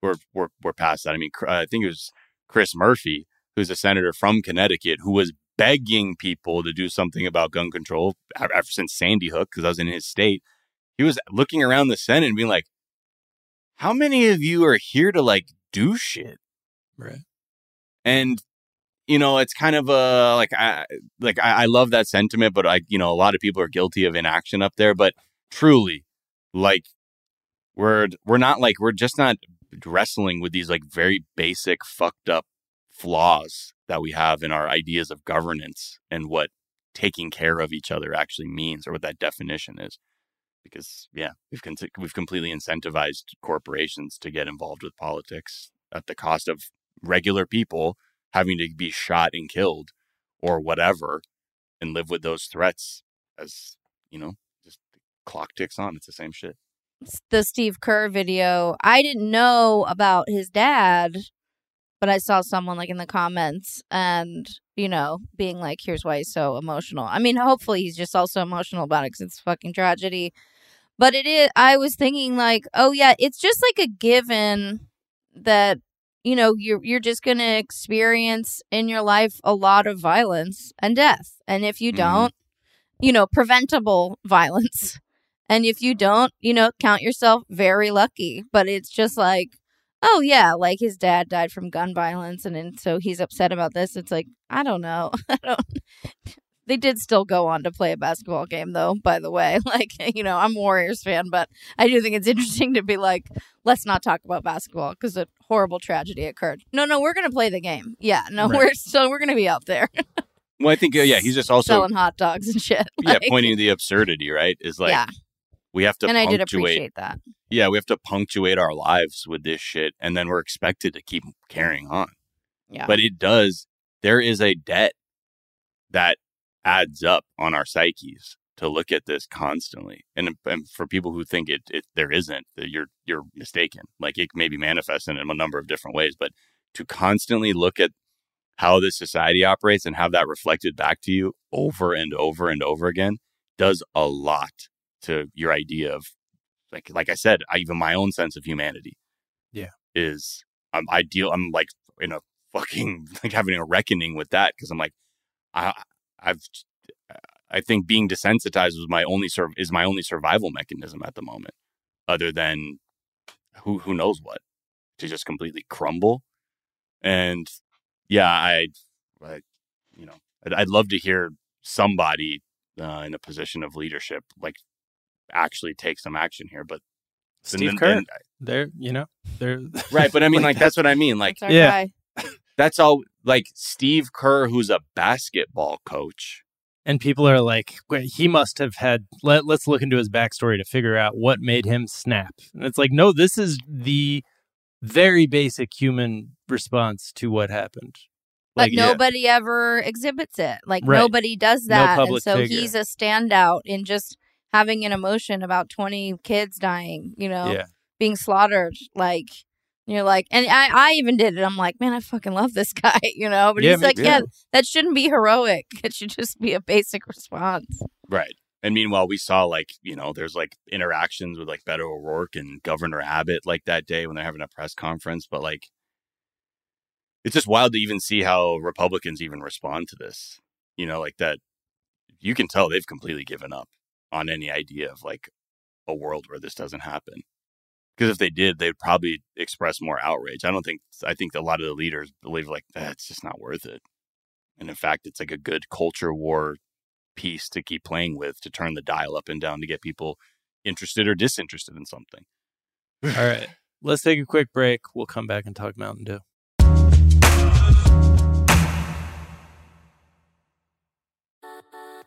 we're past that. I mean, I think it was Chris Murphy, who's a senator from Connecticut, who was begging people to do something about gun control ever since Sandy Hook, because I was in his state. He was looking around the Senate and being like, how many of you are here to like do shit? Right. And you know, it's kind of I love that sentiment, but a lot of people are guilty of inaction up there. But truly, like we're just not wrestling with these like very basic fucked up flaws that we have in our ideas of governance and what taking care of each other actually means or what that definition is. Because, yeah, we've completely incentivized corporations to get involved with politics at the cost of regular people having to be shot and killed or whatever and live with those threats as, you know, just the clock ticks on. It's the same shit. It's the Steve Kerr video. I didn't know about his dad, but I saw someone like in the comments and, you know, being like, here's why he's so emotional. I mean, hopefully he's just also emotional about it because it's a fucking tragedy. But it is. I was thinking like, oh, yeah, it's just like a given that, you know, you're just going to experience in your life a lot of violence and death. And if you don't, you know, preventable violence. And if you don't, you know, count yourself very lucky. But it's just like, oh, yeah, like his dad died from gun violence. And so he's upset about this. It's like, I don't know. They did still go on to play a basketball game, though, by the way. Like, you know, I'm a Warriors fan, but I do think it's interesting to be like, let's not talk about basketball because a horrible tragedy occurred. No, we're going to play the game. Yeah, no, right. We're going to be out there. Well, I think, yeah, he's just also selling hot dogs and shit. Yeah, like, pointing to the absurdity, right? Is like, yeah. We have to punctuate. And I did appreciate that. Yeah, we have to punctuate our lives with this shit, and then we're expected to keep carrying on. Yeah. But it does. There is a debt that adds up on our psyches to look at this constantly, and for people who think it there isn't, you're mistaken. Like it may be manifested in a number of different ways, but to constantly look at how this society operates and have that reflected back to you over and over and over again does a lot to your idea of like I said, even my own sense of humanity. Yeah, is I'm like in a fucking like having a reckoning with that because I'm like I think being desensitized was my only survival mechanism at the moment, other than who knows what, to just completely crumble. And yeah, I'd love to hear somebody in a position of leadership like actually take some action here. But Steve Kerr, They're, you know, they're right. But I mean, like, that's what I mean. Like, yeah, that's all. Like Steve Kerr, who's a basketball coach. And people are like, he must have had, let's look into his backstory to figure out what made him snap. And it's like, no, this is the very basic human response to what happened. Like, but nobody ever exhibits it. Like, right. Nobody does that. No, and so figure. He's a standout in just having an emotion about 20 kids dying, you know, being slaughtered. Like, you're like, and I even did it. I'm like, man, I fucking love this guy, you know? But he's like, that shouldn't be heroic. It should just be a basic response. Right. And meanwhile, we saw, like, you know, there's, like, interactions with, like, Beto O'Rourke and Governor Abbott, like, that day when they're having a press conference. But, like, it's just wild to even see how Republicans even respond to this, you know, like that. You can tell they've completely given up on any idea of like a world where this doesn't happen, because if they did, they'd probably express more outrage. I think a lot of the leaders believe like it's just not worth it. And in fact, it's like a good culture war piece to keep playing with to turn the dial up and down to get people interested or disinterested in something. All right, let's take a quick break. We'll come back and talk Mountain Dew.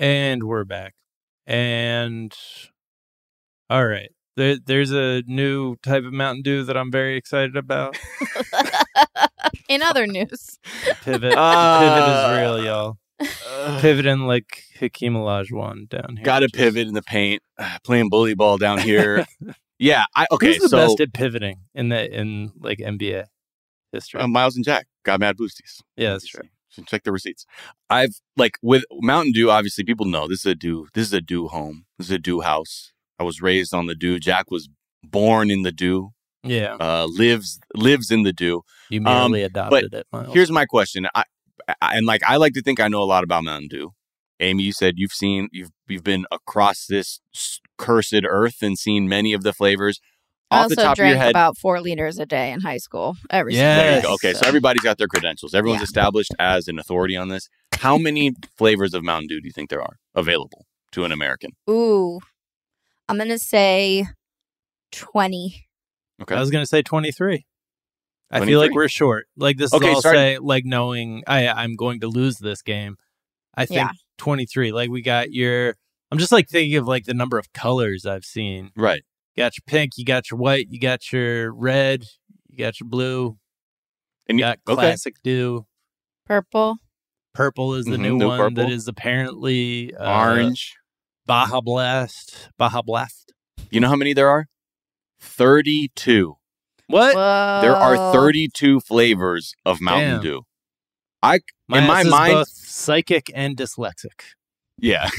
And we're back. And all right, there's a new type of Mountain Dew that I'm very excited about. In other news, pivot is real, y'all. Pivoting like Hakeem Olajuwon down here. Got to pivot in the paint. Playing bully ball down here. Yeah, okay. Who's the best at pivoting in like NBA history? Miles and Jack got mad boosties. Yeah, that's true. Check the receipts. I've like with Mountain Dew. Obviously, people know this is a Dew. This is a Dew home. This is a Dew house. I was raised on the Dew. Jack was born in the Dew. Yeah, lives in the Dew. You merely adopted it, Miles. Here's my question. I like to think I know a lot about Mountain Dew. Amy, you said you've been across this cursed earth and seen many of the flavors. I also drank about 4 liters a day in high school. Every single day. There you go. Okay, so everybody's got their credentials. Everyone's established as an authority on this. How many flavors of Mountain Dew do you think there are available to an American? Ooh, I'm going to say 20. Okay. I was going to say 23. I feel like we're short. Like this is all say, like knowing I'm going to lose this game. I think 23. Like we got I'm just like thinking of like the number of colors I've seen. Right. You got your pink, you got your white, you got your red, you got your blue, and you got classic Dew. Purple. Purple is the new one purple. That is apparently orange. Baja Blast. Baja Blast. You know how many there are? 32. What? Whoa. There are 32 flavors of Mountain Dew. In my mind, both psychic and dyslexic. Yeah.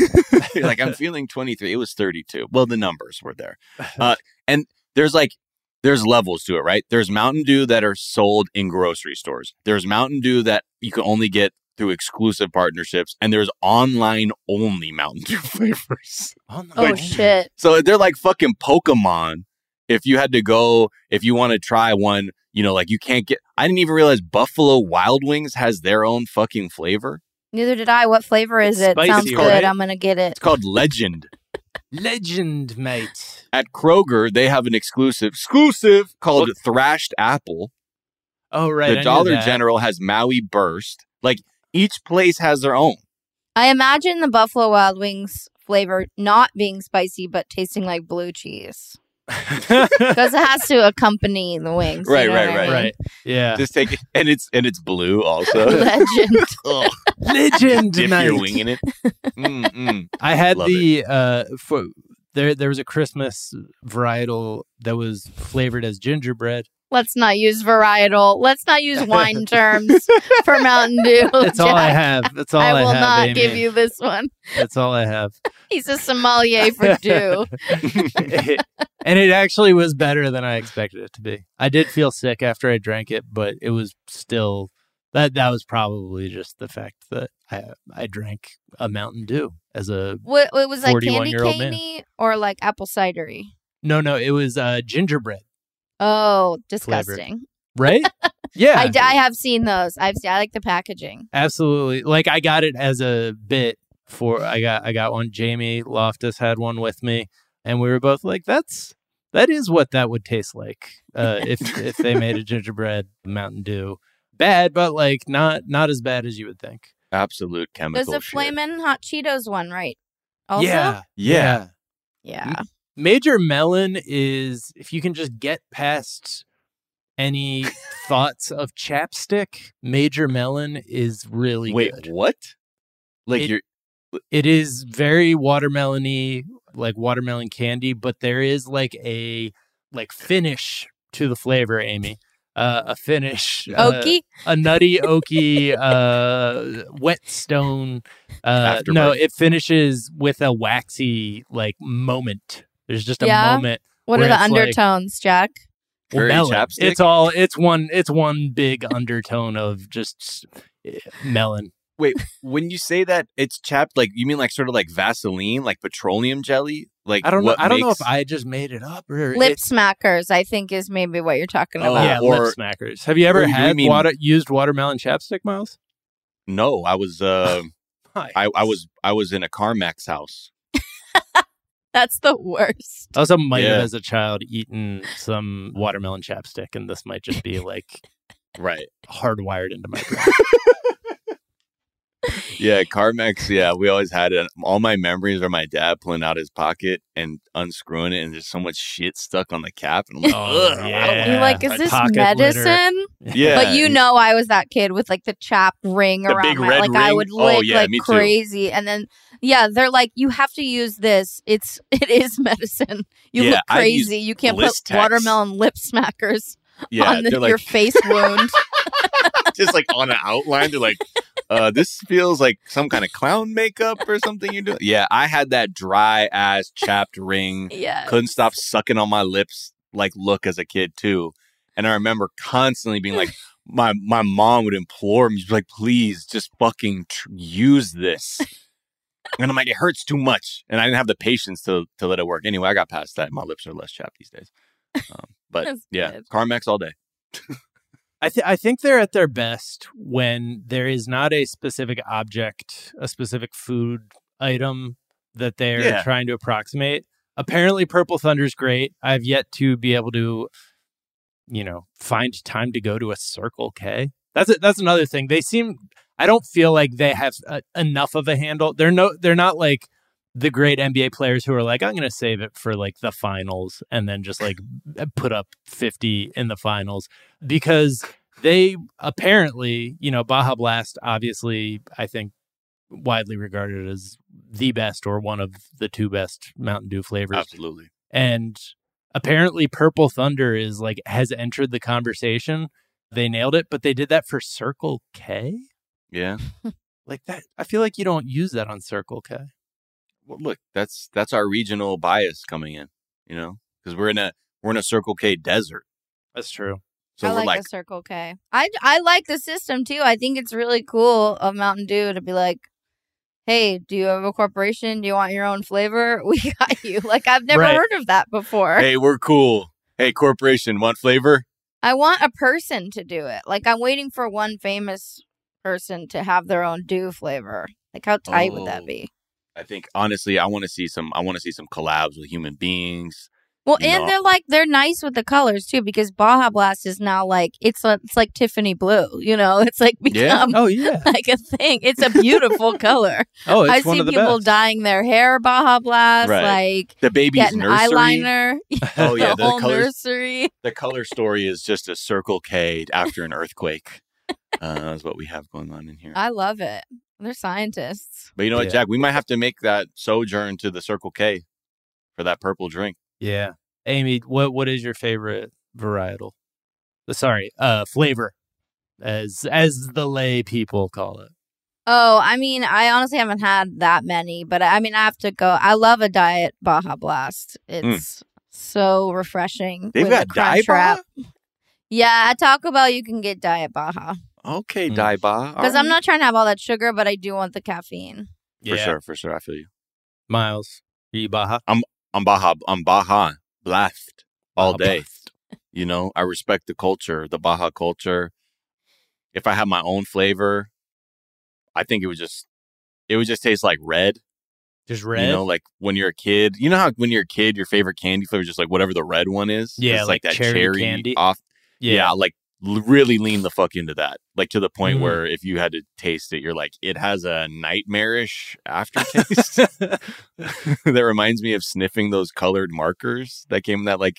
Like I'm feeling 23. It was 32. Well, the numbers were there. And there's levels to it, right? There's Mountain Dew that are sold in grocery stores. There's Mountain Dew that you can only get through exclusive partnerships. And there's online only Mountain Dew flavors. Oh, shit. So they're like fucking Pokemon. If you had to go, if you want to try one, you know, like you can't get. I didn't even realize Buffalo Wild Wings has their own fucking flavor. Neither did I. What flavor is it? Sounds good. Right? I'm going to get it. It's called Legend. Legend, mate. At Kroger, they have an exclusive called Thrashed Apple. Oh, right. The Dollar General has Maui Burst. Like each place has their own. I imagine the Buffalo Wild Wings flavor not being spicy, but tasting like blue cheese. Because it has to accompany the wings, right? You know right. Yeah. Just take it, and it's blue also. Legend, legend. If you're winging it, I had there was a Christmas varietal that was flavored as gingerbread. Let's not use varietal. Let's not use wine terms for Mountain Dew. That's all I have. That's all I have. I will not give you this one. That's all I have. He's a sommelier for Dew. And it actually was better than I expected it to be. I did feel sick after I drank it, but it was still that was probably just the fact that I drank a Mountain Dew as a 41-year-old. It was like candy or like apple cidery? No, it was gingerbread. Oh, disgusting. Flavored. Right? Yeah. I have seen those. I like the packaging. Absolutely. Like I got it as a bit I got one. Jamie Loftus had one with me and we were both like, that is what that would taste like. If they made a gingerbread Mountain Dew. Bad, but like not as bad as you would think. Absolute chemical. There's a Flamin' Hot Cheetos one, right? Also? Yeah. Major Melon is, if you can just get past any thoughts of chapstick, Major Melon is really good. Wait, what? Like it is very watermelon-y, like watermelon candy, but there is like a finish to the flavor, Amy. A finish. Oaky? A nutty, oaky, whetstone. No, it finishes with a waxy like moment. There's just a moment. What are the undertones, like, Jack? Melon. It's one big undertone of just melon. Wait, when you say that it's chapped, like you mean like sort of like Vaseline, like petroleum jelly? Like I don't know if I just made it up or lip smackers. I think is maybe what you're talking about. Yeah, or lip smackers. Have you ever used watermelon chapstick, Miles? No, I was. I was in a CarMax house. That's the worst. I also might have, as a child, eaten some watermelon chapstick, and this might just be like, right, hardwired into my brain. Yeah, Carmex. Yeah, we always had it. All my memories are my dad pulling out his pocket and unscrewing it, and there's so much shit stuck on the cap. And I'm like, ugh. Yeah. You're like, is this medicine? Litter. Yeah. But you know, I was that kid with like the chapped ring the around my ring. Like I would lick like crazy. Too. And then, yeah, they're like, you have to use this. It is medicine. You look crazy. You can't put watermelon lip smackers on your face wound. Just like on an outline. They're like, this feels like some kind of clown makeup or something you're doing. Yeah, I had that dry ass chapped ring. Yeah. Couldn't stop sucking on my lips like look as a kid too. And I remember constantly being like, my mom would implore me, she'd be like, please just fucking use this. And I'm like, it hurts too much. And I didn't have the patience to let it work. Anyway, I got past that. My lips are less chapped these days. But yeah, good. Carmex all day. I think they're at their best when there is not a specific object, a specific food item that they're trying to approximate. Apparently, Purple Thunder's great. I've yet to be able to, find time to go to a Circle K. That's another thing. They seem, I don't feel like they have enough of a handle. They're not like the great NBA players who are like, I'm going to save it for like the finals and then just like put up 50 in the finals, because they apparently, Baja Blast, obviously, I think widely regarded as the best or one of the two best Mountain Dew flavors. Absolutely. And apparently Purple Thunder is like has entered the conversation. They nailed it, but they did that for Circle K. Yeah. Like that. I feel like you don't use that on Circle K. Well, look, that's our regional bias coming in, because we're in a Circle K desert. That's true. So I like the Circle K. I like the system, too. I think it's really cool of Mountain Dew to be like, hey, do you have a corporation? Do you want your own flavor? We got you. Like, I've never heard of that before. Hey, we're cool. Hey, corporation, want flavor? I want a person to do it. Like, I'm waiting for one famous person to have their own Dew flavor. Like, how tight would that be? I think, honestly, I want to see some collabs with human beings. Well, and they're nice with the colors, too, because Baja Blast is now like it's like Tiffany blue. It's like become like a thing. It's a beautiful color. Oh, it's one of the best. I see people dyeing their hair Baja Blast, like the baby's nursery. Eyeliner. Oh, yeah. The whole nursery. The color story is just a Circle K after an earthquake. That's what we have going on in here. I love it. They're scientists. But you know what, Jack? We might have to make that sojourn to the Circle K for that purple drink. Yeah. Amy, what is your favorite varietal? Flavor, as the lay people call it. Oh, I mean, I honestly haven't had that many, but I mean, I have to go. I love a Diet Baja Blast. It's so refreshing. They've got Diet Baja? Yeah, at Taco Bell, you can get Diet Baja. Okay, Daiba. Because I'm not trying to have all that sugar, but I do want the caffeine. For sure. I feel you. Miles, are you Baja? I'm Baja Blast all day. Blast. I respect the culture, the Baja culture. If I had my own flavor, I think it would just taste like red. Just red? Like when you're a kid. You know how when you're a kid, your favorite candy flavor is just like whatever the red one is? Yeah, it's like that cherry candy. Off. Yeah, like really lean the fuck into that, like to the point where if you had to taste it, you're like, it has a nightmarish aftertaste. That reminds me of sniffing those colored markers that came in that, like,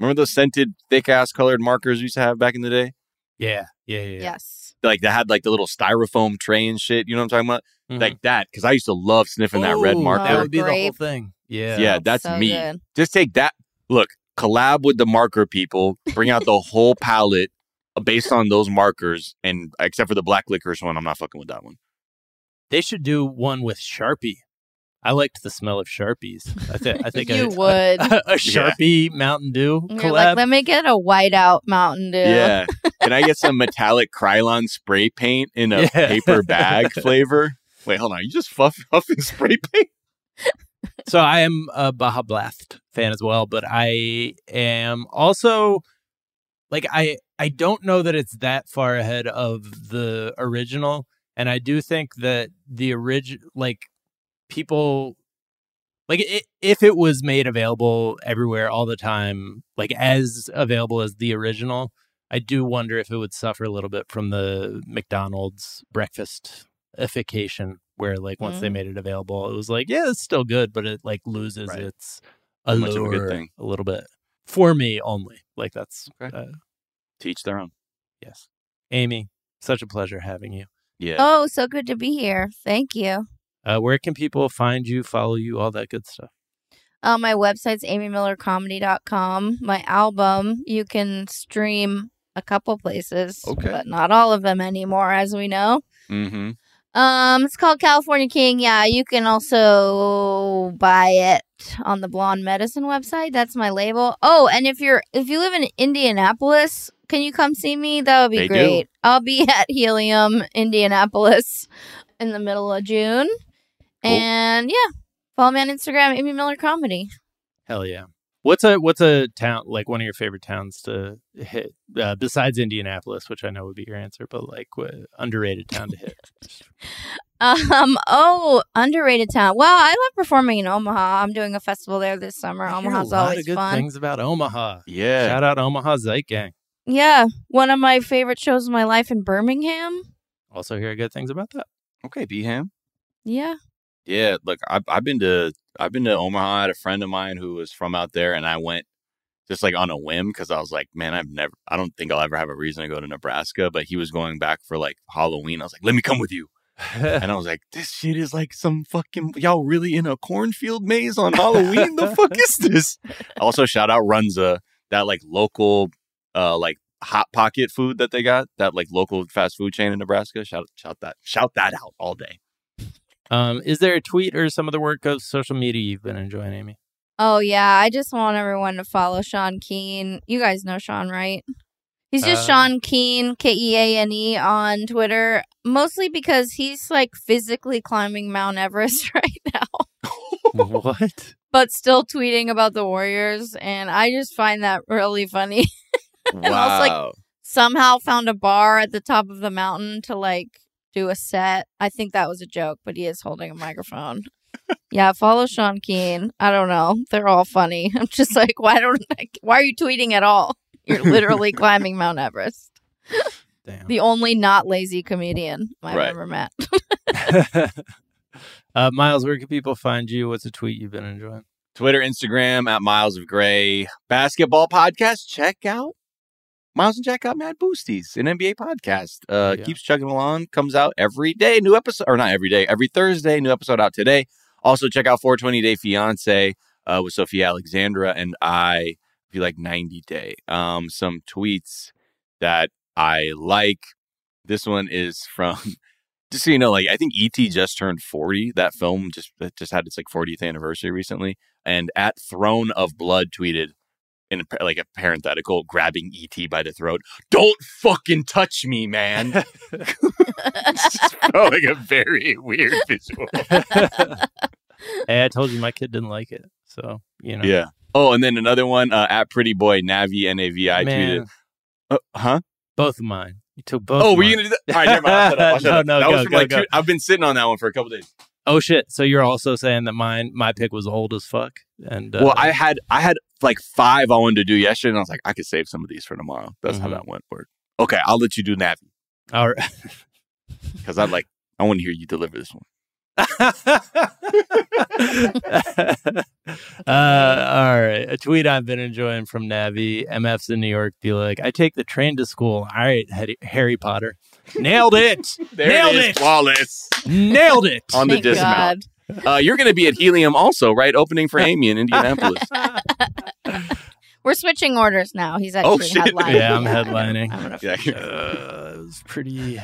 remember those scented thick ass colored markers we used to have back in the day? Yeah. Yes, like they had like the little styrofoam tray and shit. You know what I'm talking about? Like that, because I used to love sniffing that red marker. That would be the whole thing. Yeah, that's so me. Good. Just take that. Look, collab with the marker people. Bring out the whole palette. Based on those markers, and except for the black licorice one, I'm not fucking with that one. They should do one with Sharpie. I liked the smell of Sharpies. I think you would. A Sharpie Mountain Dew collab. You're like, let me get a whiteout Mountain Dew. Yeah. Can I get some metallic Krylon spray paint in a paper bag flavor? Wait, hold on. You just huffing spray paint? So I am a Baja Blast fan as well, but I am also like, I don't know that it's that far ahead of the original, and I do think that the original, like, people, like, if it was made available everywhere all the time, like, as available as the original, I do wonder if it would suffer a little bit from the McDonald's breakfast ification where, like, once they made it available, it was like, yeah, it's still good, but it, like, loses its allure much of a good thing. A little bit. For me only. Like, that's... Okay. Teach their own. Yes. Amy, such a pleasure having you. Yeah. Oh, so good to be here. Thank you. Where can people find you, follow you, all that good stuff? My website's amymillercomedy.com. My album, you can stream a couple places, but not all of them anymore, as we know. Mm-hmm. It's called California King. Yeah, you can also buy it on the Blonde Medicine website. That's my label. Oh, and if you live in Indianapolis, can you come see me? That would be great. I'll be at Helium, Indianapolis, in the middle of June. Cool. And yeah, follow me on Instagram, Amy Miller Comedy. Hell yeah! What's a town, like, one of your favorite towns to hit besides Indianapolis, which I know would be your answer, but like underrated town to hit. Underrated town. Well, I love performing in Omaha. I'm doing a festival there this summer. Omaha's always fun. A lot of good things about Omaha. Yeah, shout out Omaha Zeit Gang. Yeah, one of my favorite shows of my life in Birmingham. Also hear good things about that. Okay, B-Ham. Yeah. Yeah, look, I've been to Omaha. I had a friend of mine who was from out there, and I went just like on a whim because I was like, man, I don't think I'll ever have a reason to go to Nebraska. But he was going back for like Halloween. I was like, let me come with you. And I was like, this shit is like some fucking, y'all really in a cornfield maze on Halloween? The fuck is this? Also, shout out Runza, that like local like hot pocket food that they got, that like local fast food chain in Nebraska. Shout that out all day. Is there a tweet or some of the work of social media you've been enjoying, Amy? Oh, yeah. I just want everyone to follow Sean Keane. You guys know Sean, right? He's just Sean Keane, Keane, on Twitter, mostly because he's like physically climbing Mount Everest right now. What? But still tweeting about the Warriors. And I just find that really funny. And wow. I was like, somehow found a bar at the top of the mountain to like do a set. I think that was a joke, but he is holding a microphone. Yeah, follow Sean Keane. I don't know. They're all funny. I'm just like, why are you tweeting at all? You're literally climbing Mount Everest. Damn. The only not lazy comedian I've ever met. Miles, where can people find you? What's a tweet you've been enjoying? Twitter, Instagram, at Miles of Gray. Basketball podcast, check out Miles and Jack Out Mad Boosties, an NBA podcast. Keeps chugging along, comes out every day. New episode, or not every day, every Thursday. New episode out today. Also, check out 420 Day Fiancé with Sophia Alexandra and I. If you like 90 Day. Some tweets that I like. This one is from... Just so you know, like, I think E.T. just turned 40. That film just had its like 40th anniversary recently. And at Throne of Blood tweeted in a parenthetical, grabbing E.T. by the throat, "Don't fucking touch me, man." It's just like a very weird visual. Hey, I told you my kid didn't like it, so you know. Yeah. Oh, and then another one at Pretty Boy Navi Navi tweeted, "Huh? Both of mine." You took both. Oh, were you gonna do that? All right, never mind. I'll shut up. I've been sitting on that one for a couple days. Oh shit! So you're also saying that my pick was old as fuck. And well, I had like 5 I wanted to do yesterday, and I was like, I could save some of these for tomorrow. That's how that went. Word. Okay, I'll let you do Navi. All right. Because I want to hear you deliver this one. All right, a tweet I've been enjoying from Navi. MF's in New York be like, I take the train to school. All right, Harry Potter. Nailed it. Nailed it. Flawless. Nailed it. On the dismount. You're going to be at Helium also, right? Opening for Amy in Indianapolis. We're switching orders now. He's actually headlining. Yeah, I'm headlining. It was pretty...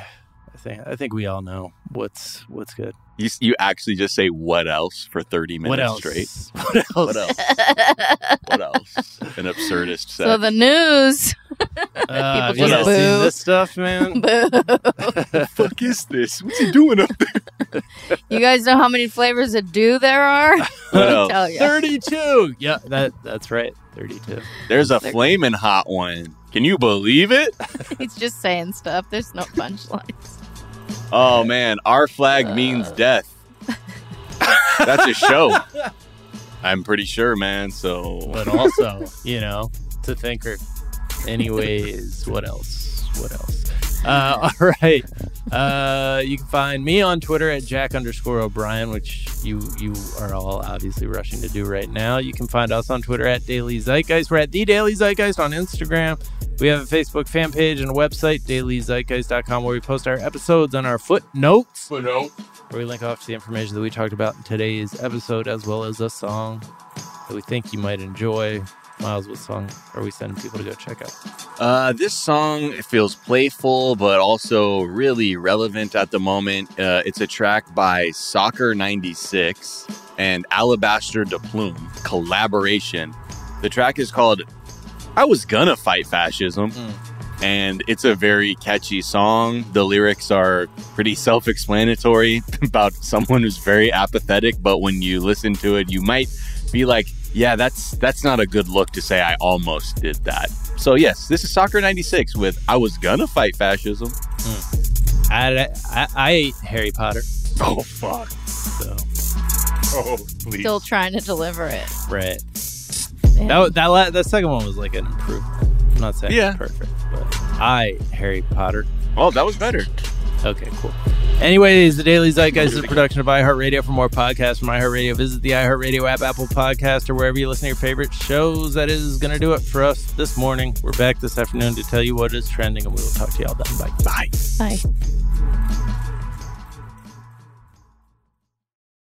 I think we all know what's good. You actually just say what else for 30 minutes straight. What else? What else? What else? An absurdist set. So the news. Have you guys seen this stuff, man? Boo. What the fuck is this? What's he doing up there? You guys know how many flavors of dew there are? What else? Tell you. 32. Yeah, that's right. 32. There's a flaming hot one. Can you believe it? He's just saying stuff. There's no punchlines. Oh, man. Our flag means death. That's a show. I'm pretty sure, man. So, but also, you know, to think. Anyways, what else? All right. You can find me on Twitter at Jack_O'Brien, which you are all obviously rushing to do right now. You can find us on Twitter at Daily Zeitgeist. We're at The Daily Zeitgeist on Instagram. We have a Facebook fan page and a website, dailyzeitgeist.com, where we post our episodes on our footnotes. Where we link off to the information that we talked about in today's episode, as well as a song that we think you might enjoy. Miles, what song are we sending people to go check out? This song feels playful, but also really relevant at the moment. It's a track by Soccer 96 and Alabaster de Plume collaboration. The track is called I Was Gonna Fight Fascism, and it's a very catchy song. The lyrics are pretty self-explanatory about someone who's very apathetic, but when you listen to it, you might be like, yeah, that's not a good look to say I almost did that. So yes, this is Soccer 96 with I Was Gonna Fight Fascism. I ate Harry Potter. Oh, fuck. So. Oh, please. Still trying to deliver it. Right. Damn. That second one was like an improvement. I'm not saying it's perfect, but I ate Harry Potter. Oh, that was better. Okay, cool. Anyways, The Daily Zeitgeist is a production of iHeartRadio. For more podcasts from iHeartRadio, visit the iHeartRadio app, Apple Podcast, or wherever you listen to your favorite shows. That is going to do it for us this morning. We're back this afternoon to tell you what is trending, and we will talk to you all then. Bye. Bye. Bye.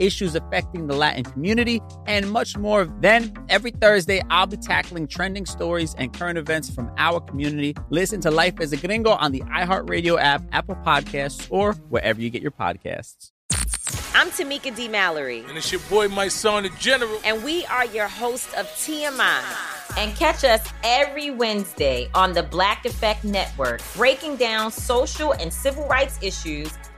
issues affecting the Latin community, and much more. Then, every Thursday, I'll be tackling trending stories and current events from our community. Listen to Life as a Gringo on the iHeartRadio app, Apple Podcasts, or wherever you get your podcasts. I'm Tamika D. Mallory. And it's your boy, my son, the General. And we are your hosts of TMI. And catch us every Wednesday on the Black Effect Network, breaking down social and civil rights issues,